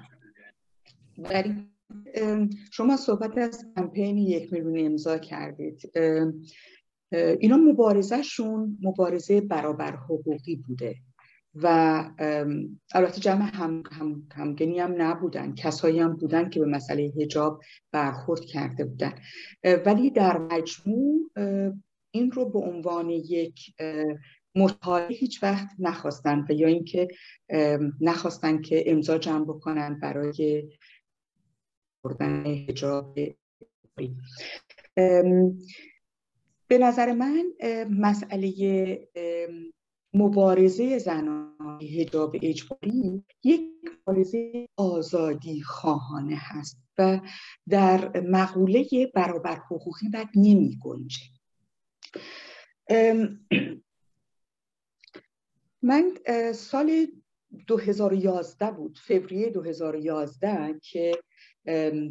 شما صحبت از کمپین 1 میلیون امضا کردید. اینا مبارزهشون مبارزه برابر حقوقی بوده و البته جمع همگنی هم نبودن، کسایی هم بودن که به مسئله حجاب برخورد کرده بودن، ولی در مجموع این رو به عنوان یک مطالعه هیچ وقت نخواستن و یا اینکه نخواستن که امضا جمع بکنن برای بردن حجاب. به نظر من مسئله مبارزه زنان حجاب اجباری یک مبارزه آزادی خواهانه هست و در مقوله برابر حقوقی بد نمی گنجه. من سال 2011 بود، فوریه 2011 که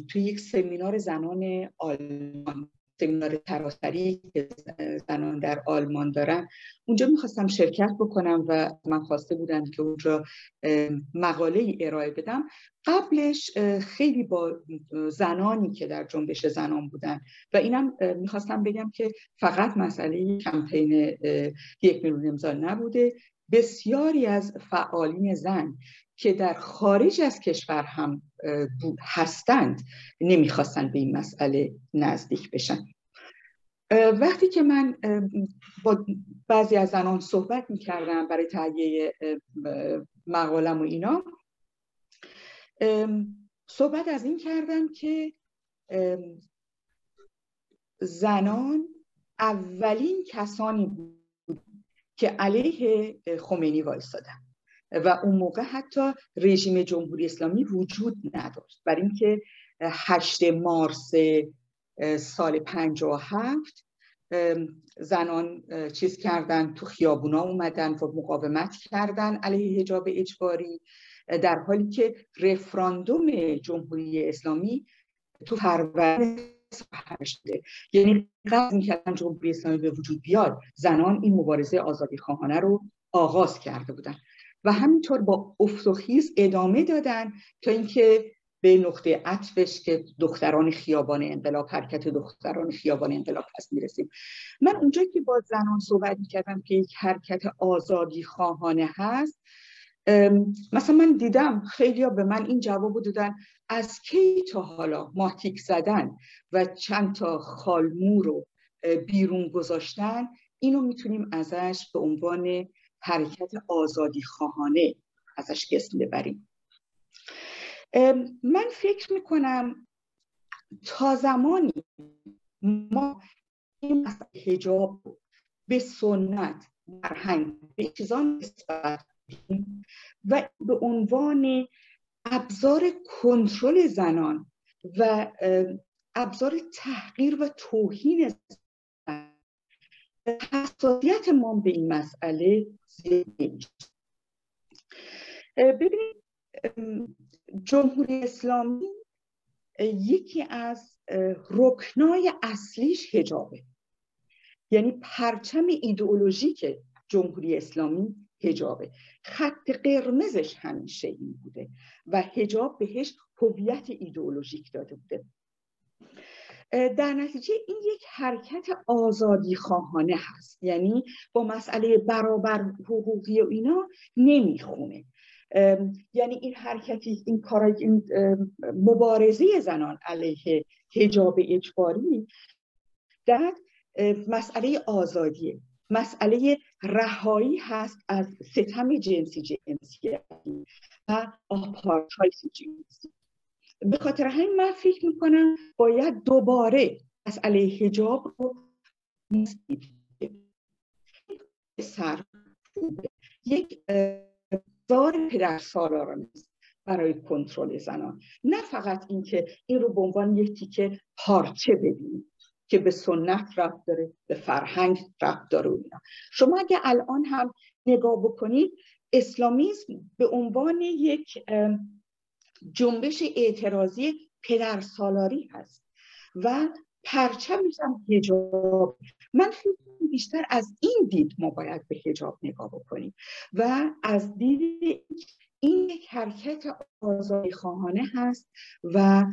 توی یک سمینار زنان آلمان، سمینار تراسری که زنان در آلمان دارن، اونجا میخواستم شرکت بکنم و من خواسته بودن که اونجا مقاله ارائه بدم. قبلش خیلی با زنانی که در جنبش زنان بودن و اینم میخواستم بگم که فقط مسئله کمپین 1 میلیون امضا نبوده، بسیاری از فعالین زن که در خارج از کشور هم هستند نمیخواستن به این مسئله نزدیک بشن. وقتی که من با بعضی از زنان صحبت میکردم برای تهیه مقالم و اینا، صحبت از این کردم که زنان اولین کسانی بود که علیه خمینی وایسادن و اون موقع حتی رژیم جمهوری اسلامی وجود نداشت، برای اینکه 8 مارس سال 57 زنان چیز کردن، تو خیابونا اومدن و مقاومت کردن علیه حجاب اجباری، در حالی که رفراندوم جمهوری اسلامی تو فروردین شده. یعنی قبل اینکه جمهوری اسلامی به وجود بیاد زنان این مبارزه آزادی خواهانه رو آغاز کرده بودن و همینطور با افت و خیز ادامه دادن تا اینکه به نقطه عطفش که دختران خیابان انقلاب، حرکت دختران خیابان انقلاب هست میرسیم. من اونجایی که با زنان صحبت میکردم که یک حرکت آزادی خواهانه هست، مثلا من دیدم خیلی ها به من این جواب دادن از کی تا حالا ماتیک زدن و چند تا خالمو رو بیرون گذاشتن، اینو میتونیم ازش به عنوان حرکت آزادی خواهانه ازش اسم ببریم. من فکر میکنم تا زمانی ما این حجاب به سنت، فرهنگ، به چیزا نسبت و به عنوان ابزار کنترل زنان و ابزار تحقیر و توهین زنان، حساسیت ما به این مسئله زیاده. ببینید، جمهوری اسلامی یکی از رکنای اصلیش حجابه، یعنی پرچم ایدئولوژیک جمهوری اسلامی حجابه، خط قرمزش همیشه این بوده و حجاب بهش هویت ایدئولوژیک داده بوده. در نتیجه این یک حرکت آزادی خواهانه هست، یعنی با مسئله برابر حقوقی و اینا نمیخونه. یعنی این حرکتی، این کارای، این مبارزه زنان علیه حجاب اجباری در مسئله آزادیه، مسئله رهایی هست از ستم جنسیتی و آپارتاید جنسی. به خاطر همین من فکر میکنم باید دوباره مسئله حجاب رو سرکوب، یک دار پدرسالارانه برای کنترل زنان، نه فقط اینکه این رو به عنوان یک تیکه پارچه ببینید که به سنت ربط داره، به فرهنگ ربط داره و اینا. شما اگه الان هم نگاه بکنید، اسلامیسم به عنوان یک جنبش اعتراضی پدرسالاری هست و پرچمش هم حجاب. من فکر می‌کنم بیشتر از این دید ما باید به حجاب نگاه بکنیم و از دید این یک حرکت آزادی خواهانه هست و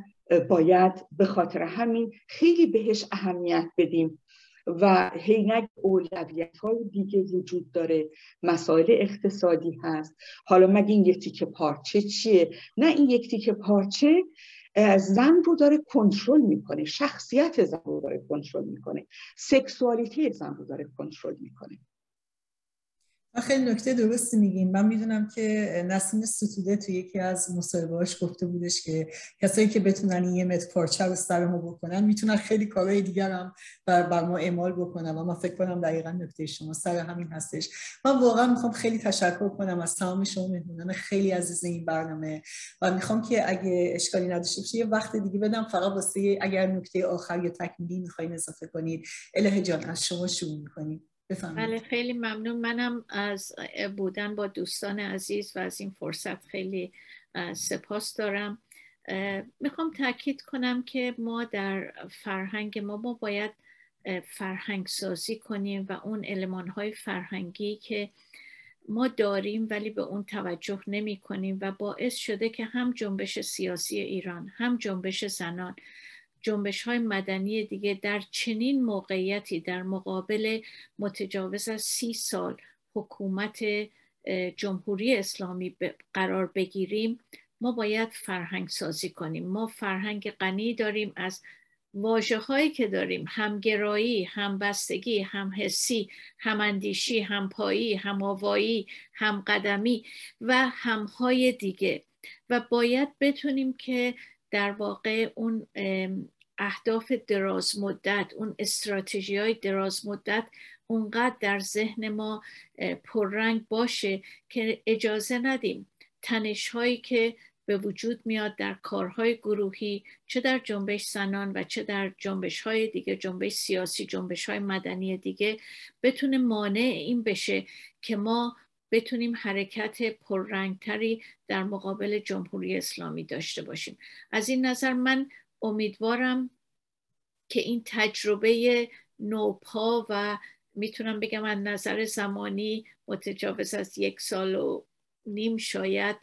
باید به خاطر همین خیلی بهش اهمیت بدیم و هینک اولویت‌های دیگه وجود داره، مسائل اقتصادی هست. حالا مگه این یک تیکه پارچه چیه؟ نه، این یک تیکه پارچه زن رو داره کنترل میکنه، شخصیت زن رو داره کنترل میکنه، سکسوالیتی زن رو داره کنترل میکنه. خیلی نکته درستی میگین. من میدونم که نسیم ستوده تو یکی از مصاحبه‌هاش گفته بودش که کسایی که بتونن یه متر پارچه رو سر ما بکنن میتونن خیلی کارهای دیگر هم بر ما اعمال بکنن و من فکر کنم دقیقاً نکته شما سر همین هستش. من واقعا میخوام خیلی تشکر کنم از تمام شما مهمونان خیلی عزیز این برنامه و میخوام که اگه اشکالی نداشته باشه یه وقت دیگه بدم فقط واسه اگر نکته آخر یا تکمیلی میخواین اضافه کنید. الهه جان از شما شروع می‌کنیم. بله، خیلی ممنون. منم از بودن با دوستان عزیز و از این فرصت خیلی سپاس دارم. میخوام تاکید کنم که ما در فرهنگ ما باید فرهنگ سازی کنیم و اون المان‌های فرهنگی که ما داریم ولی به اون توجه نمی کنیم و باعث شده که هم جنبش سیاسی ایران، هم جنبش زنان، جنبش‌های مدنی دیگه در چنین موقعیتی در مقابل متجاوز از 30 سال حکومت جمهوری اسلامی قرار بگیریم. ما باید فرهنگ سازی کنیم. ما فرهنگ غنی داریم از واژه‌هایی که داریم، همگرایی، همبستگی، همحسی، هماندیشی، همپایی، همآوایی، همقدمی و همهای دیگه و باید بتونیم که در واقع اون اهداف دراز مدت، اون استراتژی های دراز مدت اونقدر در ذهن ما پررنگ باشه که اجازه ندیم تنش هایی که به وجود میاد در کارهای گروهی، چه در جنبش زنان و چه در جنبش های دیگه، جنبش سیاسی، جنبش های مدنی دیگه، بتونه مانع این بشه که ما بتونیم حرکت پررنگتری در مقابل جمهوری اسلامی داشته باشیم. از این نظر من امیدوارم که این تجربه نوپا و میتونم بگم از نظر زمانی متجاوز از 1 سال و نیم شاید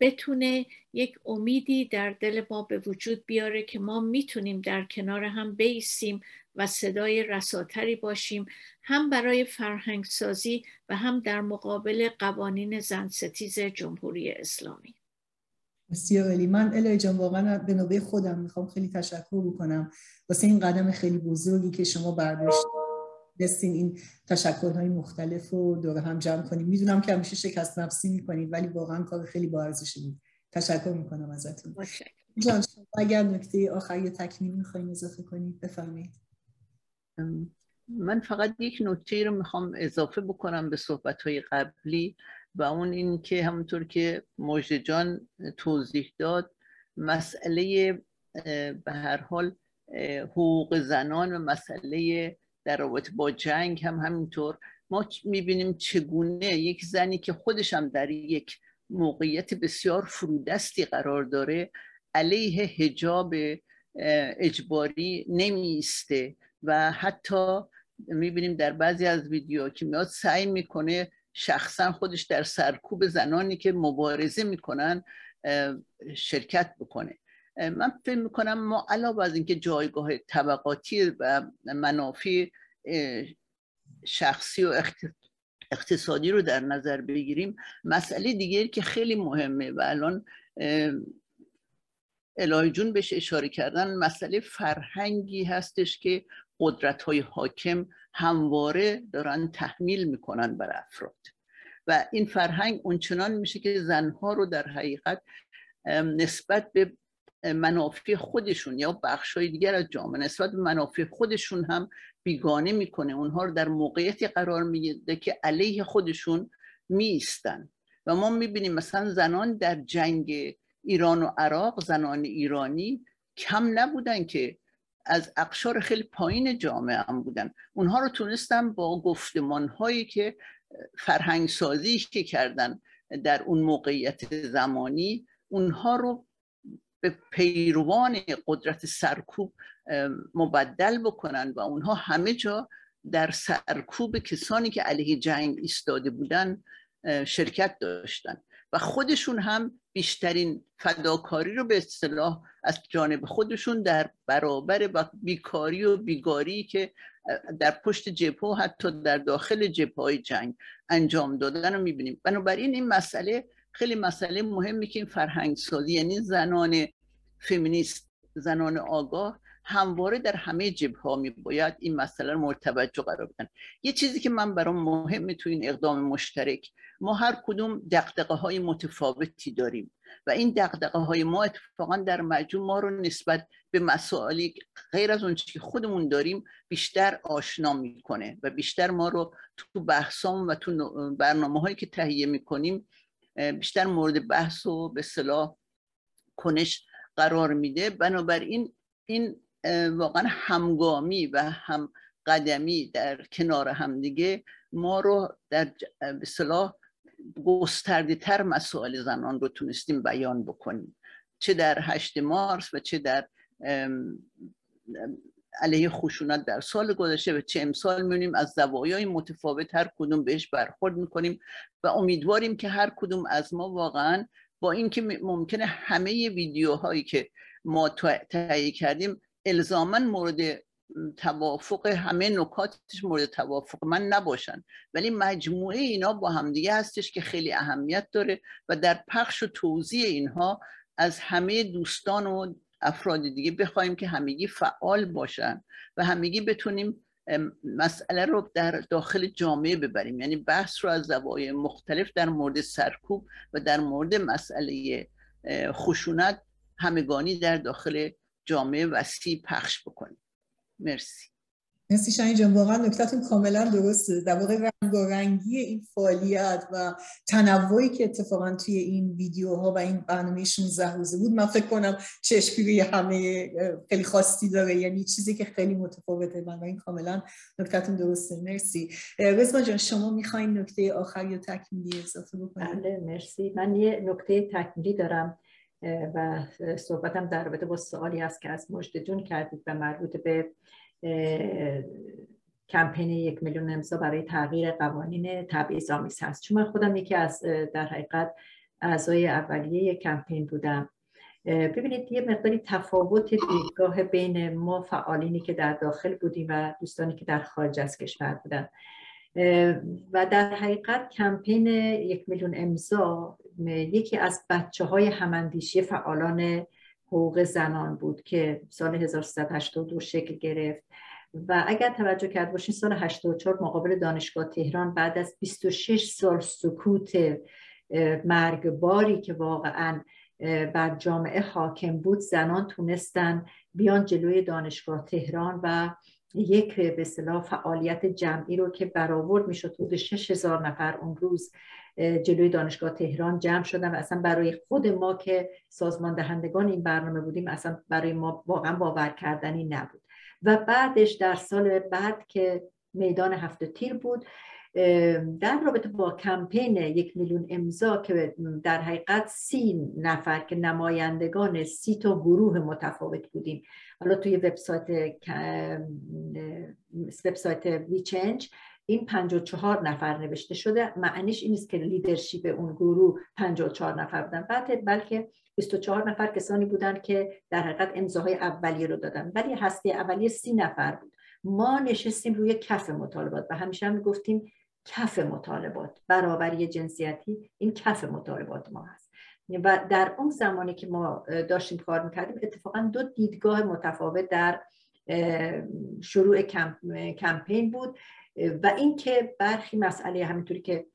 بتونه یک امیدی در دل ما به وجود بیاره که ما میتونیم در کنار هم بایستیم و صدای رساتری باشیم، هم برای فرهنگ سازی و هم در مقابل قوانین زن ستیز جمهوری اسلامی. بسیار عالی. من الهه جان واقعا به نوبه خودم میخوام خیلی تشکر بکنم واسه این قدم خیلی بزرگی که شما برداشتید، دستین این تشکل‌های مختلف رو دور هم جمع کنیم. میدونم که همیشه شکست نفسی میکنید ولی واقعا کار خیلی با ارزشی بود. تشکر میکنم ازتون. جان شما اگر نکته آخری تکمیل میخواین اضافه کنید بفرمایید. من فقط یک نکته رو میخوام اضافه بکنم به صحبت‌های قبلی و اون این که همونطور که مجد جان توضیح داد مسئله به هر حال حقوق زنان و مسئله در رابطه با جنگ هم همینطور ما میبینیم چگونه یک زنی که خودش هم در یک موقعیت بسیار فرودستی قرار داره علیه حجاب اجباری نمیسته و حتی میبینیم در بعضی از ویدیوها که میاد سعی میکنه شخصا خودش در سرکوب زنانی که مبارزه میکنن شرکت بکنه. من فکر میکنم ما علاوه از اینکه جایگاه طبقاتی و منافع شخصی و اقتصادی رو در نظر بگیریم، مسئله دیگری که خیلی مهمه و الان الهه جون بهش اشاره کردن، مسئله فرهنگی هستش که قدرت‌های حاکم همواره دارن تحمیل میکنن بر افراد و این فرهنگ اونچنان میشه که زنها رو در حقیقت نسبت به منافع خودشون یا بخشای دیگر از جامعه نسبت به منافع خودشون هم بیگانه میکنه، اونها رو در موقعیتی قرار میده که علیه خودشون میایستن و ما میبینیم مثلا زنان در جنگ ایران و عراق، زنان ایرانی کم نبودن که از اقشار خیلی پایین جامعه هم بودن، اونها رو تونستن با گفتمانهایی که فرهنگ سازی که کردن در اون موقعیت زمانی اونها رو به پیروان قدرت سرکوب مبدل بکنن و اونها همه جا در سرکوب کسانی که علیه جنگ ایستاده بودن شرکت داشتن و خودشون هم بیشترین فداکاری رو به اصطلاح از جانب خودشون در برابر و بیکاری و بیگاری که در پشت جبهه حتی در داخل جبهه‌های جنگ انجام دادن رو می‌بینیم. بنابراین این مسئله خیلی مسئله مهمی که این فرهنگ سازی، یعنی زنان فمینیست، زنان آگاه همواره در همه جبهه‌ها میباید این مسئله رو مورد توجه قرار بدن. یه چیزی که من برام مهمه تو این اقدام مشترک، ما هر کدوم دغدغه‌های متفاوتی داریم و این دغدغه‌های ما اتفاقا در مجموع ما رو نسبت به مسائلی غیر از اون چیزی که خودمون داریم بیشتر آشنا میکنه و بیشتر ما رو تو بحثام و تو برنامه‌هایی که تهیه میکنیم بیشتر مورد بحث و به اصطلاح کنش قرار میده. بنابراین این واقعا همگامی و هم قدمی در کنار همدیگه ما رو در به اصطلاح گسترده تر مسائل زنان رو تونستیم بیان بکنیم، چه در 8 مارس و چه در علیه خشونت در سال گذشته و چه امسال می‌بینیم از زوایای متفاوت هر کدوم بهش برخورد می‌کنیم و امیدواریم که هر کدوم از ما واقعاً با اینکه ممکنه همه ویدیوهایی که ما تهیه کردیم الزاماً مورد توافق همه نکاتش مورد توافق من نباشن ولی مجموعه اینا با همدیگه هستش که خیلی اهمیت داره و در پخش و توزیع اینها از همه دوستان و افراد دیگه بخوایم که همگی فعال باشن و همگی بتونیم مسئله رو در داخل جامعه ببریم، یعنی بحث رو از زوایای مختلف در مورد سرکوب و در مورد مسئله خشونت همگانی در داخل جامعه وسیع پخش بکنیم. مرسی شاهین جان، واقعا نکتتون کاملا درسته. در واقع رنگارنگی این فعالیت و تنوعی که اتفاقا توی این ویدیوها و این برنامه 16 روزه بود من فکر کنم چشمگیری همه خیلی خاصی داره، یعنی چیزی که خیلی متفاوته. من این کاملا نکتتون درسته. مرسی. رزمان جان شما میخواین نکته آخری و تکمیلی اضافه بکنید؟ بله مرسی. من یه نکته تکمیلی دارم و صحبتم در رابطه با سوالی است که از مجد جون کردید و مربوط به کمپین 1 میلیون امضا برای تغییر قوانین تبعیض‌آمیز هست. چون من خودم یکی از در حقیقت اعضای اولیه کمپین بودم. ببینید یه مقداری تفاوت دیدگاه بین ما فعالینی که در داخل بودیم و دوستانی که در خارج از کشور بودن و در حقیقت کمپین 1 میلیون امضا یکی از بچه‌های هماندیشی فعالان حقوق زنان بود که سال 1382 شکل گرفت و اگر توجه کرده باشین سال 84 مقابل دانشگاه تهران بعد از 26 سال سکوت مرگباری که واقعاً بر جامعه حاکم بود، زنان تونستن بیان جلوی دانشگاه تهران و یک به اصطلاح فعالیت جمعی رو که برآورد میشد حدود 6000 نفر اون روز جلوی دانشگاه تهران جمع شدن و اصلا برای خود ما که سازمان دهندگان این برنامه بودیم اصلا برای ما واقعا باور کردنی نبود. و بعدش در سال بعد که میدان 7 تیر بود در رابطه با کمپین 1 میلیون امضا که در حقیقت 30 نفر که نمایندگان 30 تا گروه متفاوت بودیم، حالا توی وبسایت وی چنج این 54 نفر نوشته شده، معنیش این است که لیدرشیپ اون گروه 54 نفر بودن، بلکه 24 نفر کسانی بودند که در حقیقت امضاهای اولیه رو دادن، ولی هسته اولیه 30 نفر بود. ما نشستیم روی کف مطالبات و همیشه هم گفتیم کف مطالبات برابری جنسیتی این کف مطالبات ما هست. و در اون زمانی که ما داشتیم کار میکردیم اتفاقا 2 دیدگاه متفاوت در شروع کمپین بود و اینکه برخی مسئله همینطوری که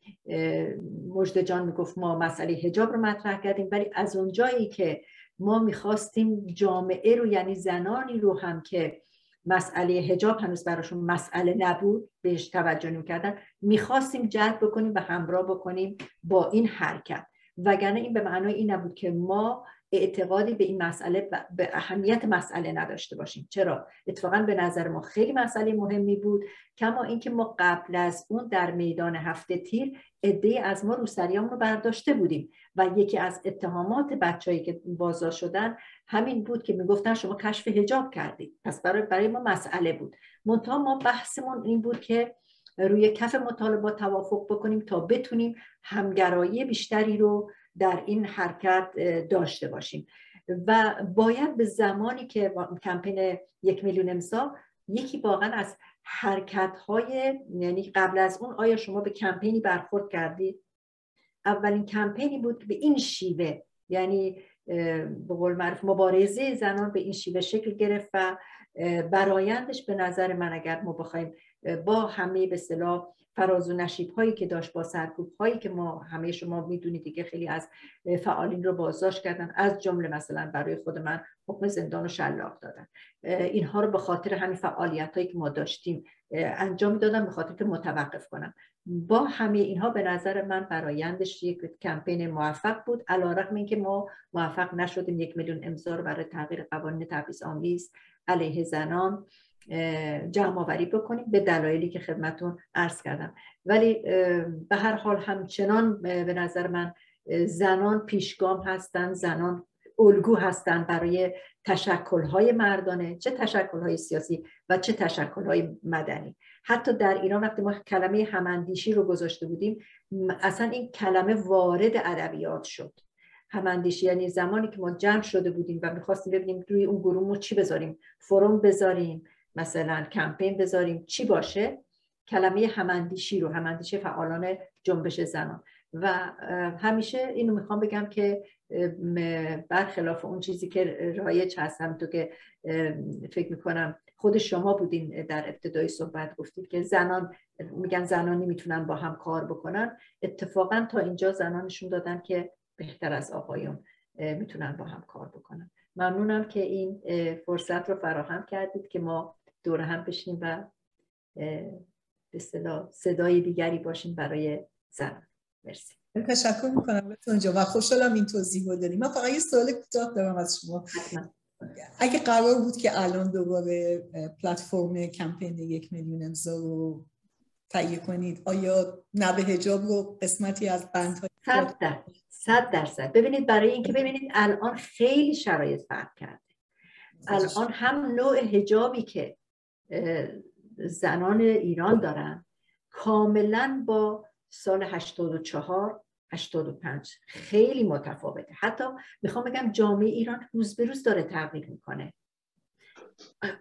مجد جان میگفت ما مسئله حجاب رو مطرح کردیم، ولی از اونجایی که ما میخواستیم جامعه رو یعنی زنانی رو هم که مسئله حجاب هنوز براشون مسئله نبود بهش توجه نمی‌کردن میخواستیم جلب بکنیم و همراه بکنیم با این حرکت، وگرنه این به معنای این نبود که ما اعتقادی به این مسئله و به اهمیت مسئله نداشته باشیم. چرا؟ اتفاقا به نظر ما خیلی مسئله مهمی بود، کما اینکه ما قبل از اون در میدان 7 تیر عده‌ای از ما روسریام رو برداشته بودیم و یکی از اتهامات بچه‌ای که بازداشت شدن همین بود که میگفتن شما کشف حجاب کردید، پس برای ما مسئله بود. منتها ما بحثمون این بود که روی کف مطالبات توافق بکنیم تا بتونیم همگرایی بیشتری رو در این حرکت داشته باشیم و باید به زمانی که کمپین 1 میلیون امضا یکی واقعا از حرکت‌های یعنی قبل از اون آیا شما به کمپینی برخورد کردید؟ اولین کمپینی بود که به این شیوه یعنی به قول معروف مبارزه زنان به این شیوه شکل گرفت و برایندش به نظر من اگر ما بخوایم با همه به اصطلاح فراز و نشیب هایی که داشت با سرکوب هایی که ما همه شما میدونید دیگه خیلی از فعالین رو بازداشت کردن، از جمله مثلا برای خود من حکم زندان و شلاق دادن، اینها رو به خاطر همین فعالیت هایی که ما داشتیم انجام دادن به خاطر که متوقف کنم. با همه اینها به نظر من برایندش یک کمپین موفق بود، علیرغم اینکه ما موفق نشدیم 1 میلیون امضا رو برای تغییر قوانین تبعیض‌آمیز علیه زنان جمع‌آوری بکنیم به دلایلی که خدمتون عرض کردم، ولی به هر حال همچنان به نظر من زنان پیشگام هستند، زنان الگو هستند برای تشکل‌های مردانه، چه تشکل‌های سیاسی و چه تشکل‌های مدنی. حتی در ایران وقتی ما کلمه هماندیشی رو گذاشته بودیم اصلا این کلمه وارد ادبیات شد. هماندیشی یعنی زمانی که ما جمع شده بودیم و می‌خواستیم ببینیم روی اون گروه ما چی بذاریم، فروم بذاریم، مثلا کمپین بذاریم، چی باشه، کلمه هماندیشی رو، هماندیشی فعالان جنبش زنان. و همیشه اینو میخوام بگم که برخلاف اون چیزی که رایج هستم تو که فکر میکنم خود شما بودین در ابتدای صحبت گفتید که زنان میگن زنانی میتونن با هم کار بکنن، اتفاقا تا اینجا زنانشون دادن که بهتر از آقایون میتونن با هم کار بکنن. ممنونم که این فرصت رو فراهم کردید که ما دور هم بشیم و به اصطلاح صدای دیگری باشیم برای زنان. مرسی. تشکر میکنم بهتون جا و خوشحالم این توضیح رو داریم. من فقط یه سوال کوتاه دارم از شما. اگه قرار بود که الان دوباره پلتفرم کمپین 1 میلیون امضا رو تهیه کنید، آیا نه به حجاب رو قسمتی از بندهای 100% ببینید، برای اینکه ببینید الان خیلی شرایط فرق کرده. الان هم نوع حجابی که زنان ایران دارن کاملا با سال 84-85 خیلی متفاوته. حتی میخوام بگم جامعه ایران روز به روز داره تغییر میکنه.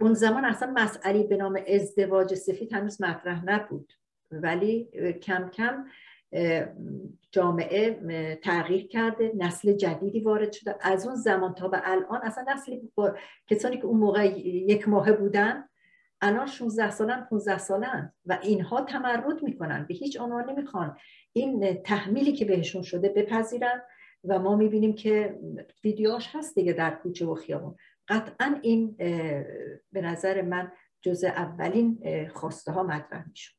اون زمان اصلا مسئله به نام ازدواج سفید هنوز مطرح نبود، ولی کم کم جامعه تغییر کرده، نسل جدیدی وارد شده. از اون زمان تا به الان اصلا نسل کسانی که اون موقع یک ماهه بودن الان 16 سالن 15 سالن و اینها تمرد میکنن، به هیچ عنوان نمیخوان این تحمیلی که بهشون شده بپذیرن. و ما میبینیم که ویدیوهاش هست دیگه در کوچه و خیابون. قطعا این به نظر من جزء اولین خواسته ها مطرح میشد.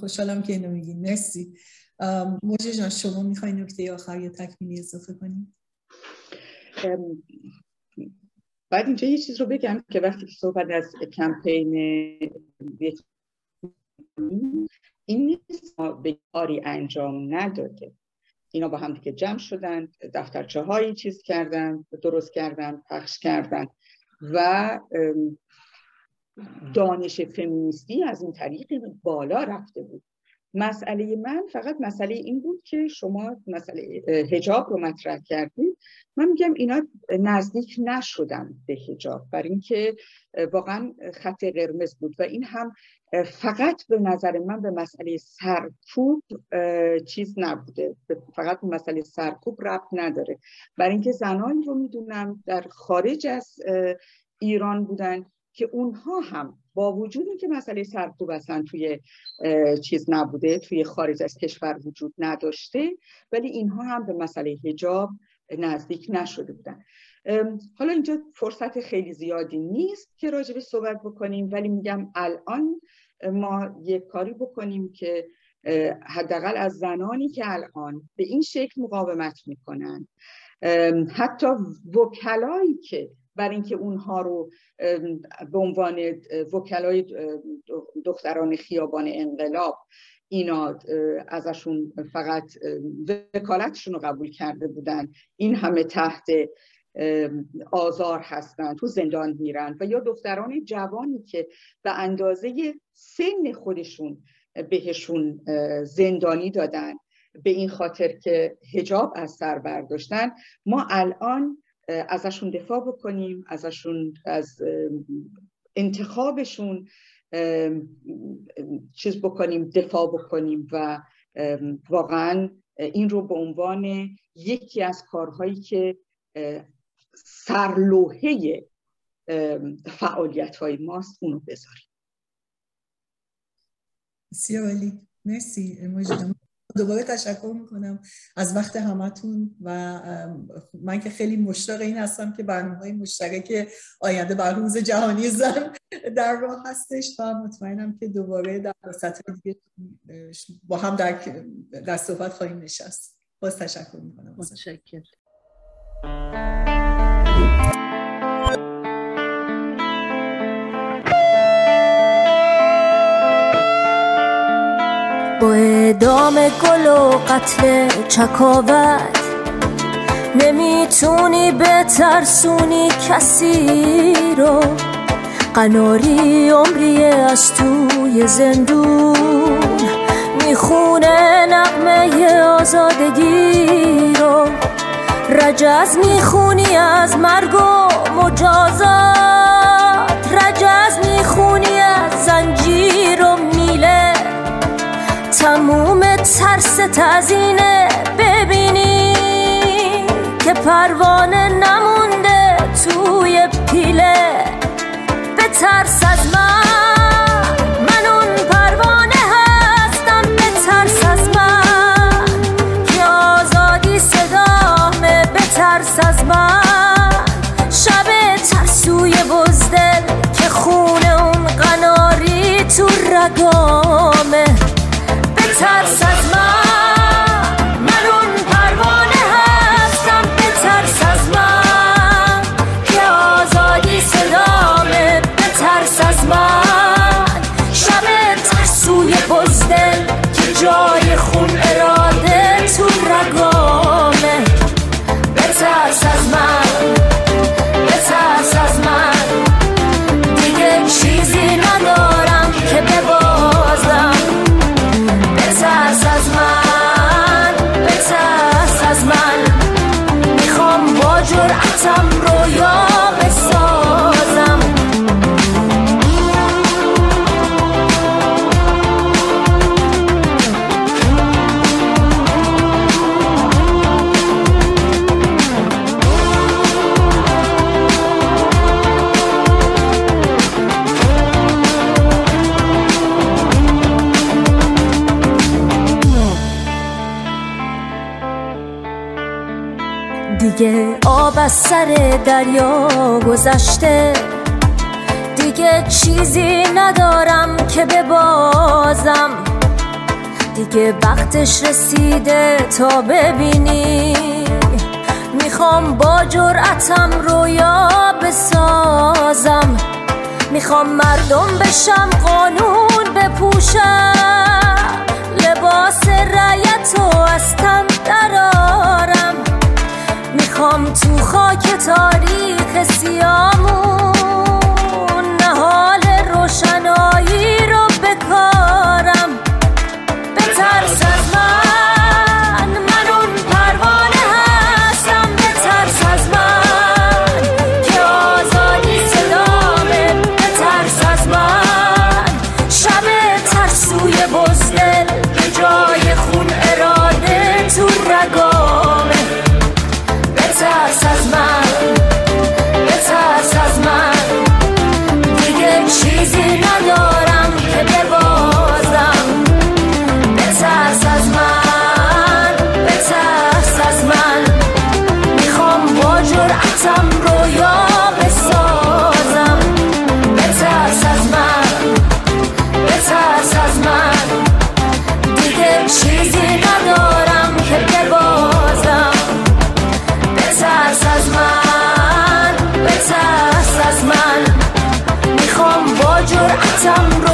خوشحالم که اینو میگین. مرسی. موجه جان شما میخوایی نکته آخر یا تکمیلی اضافه کنیم؟ بعد اینجا یه چیز رو بگم که وقتی که صحبت از کمپین این نیست به کاری انجام نداده، اینا با هم دیگه جمع شدن، دفترچه هایی چیز کردن، درست کردن، پخش کردن و دانش فمینیستی از این طریق بالا رفته بود. مسئله من فقط مسئله این بود که شما مسئله حجاب رو مطرح کردید. من میگم اینا نزدیک نشدن به حجاب، برای اینکه واقعا خط قرمز بود و این هم فقط به نظر من به مسئله سرکوب چیز نبوده، فقط به مسئله سرکوب ربط نداره، برای اینکه زنان رو میدونم در خارج از ایران بودن که اونها هم با وجود اینکه مسئله سرکوب اصلا توی چیز نبوده، توی خارج از کشور وجود نداشته، ولی اینها هم به مسئله حجاب نزدیک نشده بودن. حالا اینجا فرصت خیلی زیادی نیست که راجع به صحبت بکنیم، ولی میگم الان ما یک کاری بکنیم که حداقل از زنانی که الان به این شکل مقاومت میکنن، حتی وکلایی که برای اینکه اونها رو به عنوان وکلای دختران خیابان انقلاب اینا ازشون فقط وکالتشون رو قبول کرده بودن، این همه تحت آزار هستن، تو زندان میرن، و یا دختران جوانی که به اندازه سن خودشون بهشون زندانی دادن به این خاطر که حجاب از سر برداشتن، ما الان ازشون دفاع بکنیم، ازشون از انتخابشون چیز بکنیم، دفاع بکنیم و واقعا این رو به عنوان یکی از کارهایی که سرلوحه فعالیت‌های ماست اونو بذاریم. بسیار عالی. مرسی. دوباره تشکر میکنم از وقت همتون و من که خیلی مشتاق این هستم که برنامه‌های مشترک آینده بر روز جهانی زن در راه هستش و مطمئنم که دوباره در سطح دیگه با هم در صحبت خواهیم نشست. باز تشکر میکنم. متشکرم. با اعدام گل و قتل چکاوت نمیتونی بترسونی کسی رو، قناری عمری از توی زندون میخونه نغمه آزادگی رو، رجز میخونی از مرگ و مجازات، رجز میخونی از زنجیر و میله، تموم ترست از اینه ببینی که پروانه نمونده توی پیله. به ترس از من اون پروانه هستم، به ترس از من که آزادی صدامه، به ترس از من شب ترسوی بزدل که خون اون قناری تو رگامه. ترس از من اون پروانه هستم، به ترس از من که آزادی صدامه، به ترس از من شب ترسوی بزدل که جای خون اراده تو رگامه. به ترس از من، به ترس از من، دیگه چیزی ندارم دیگه آب از سر دریا گذشته، دیگه چیزی ندارم که ببازم، دیگه وقتش رسیده تا ببینی، میخوام با جرأتم رویا بسازم، میخوام مردم بشم، قانون بپوشم، لباس رعیتو از تن درارم، میخوام تو خاک تاریخ سیامون نهال روشنایی رو بکارم. بترس از من اون پروانه هستم، بترس از من که آزادی صدامه، بترس از من شب ترسوی بزدل به جای خون اراده تو رگامه، بترس از من، بترس از من، دیگه چیزی ندارم که ببازم، بترس از من، بترس از من، میخوام با جرعتم رویا بسازم، بترس از من، بترس از من، دیگه چیزی ندارم که ببازم، بترس از من، بترس از من، میخوام با جرعتم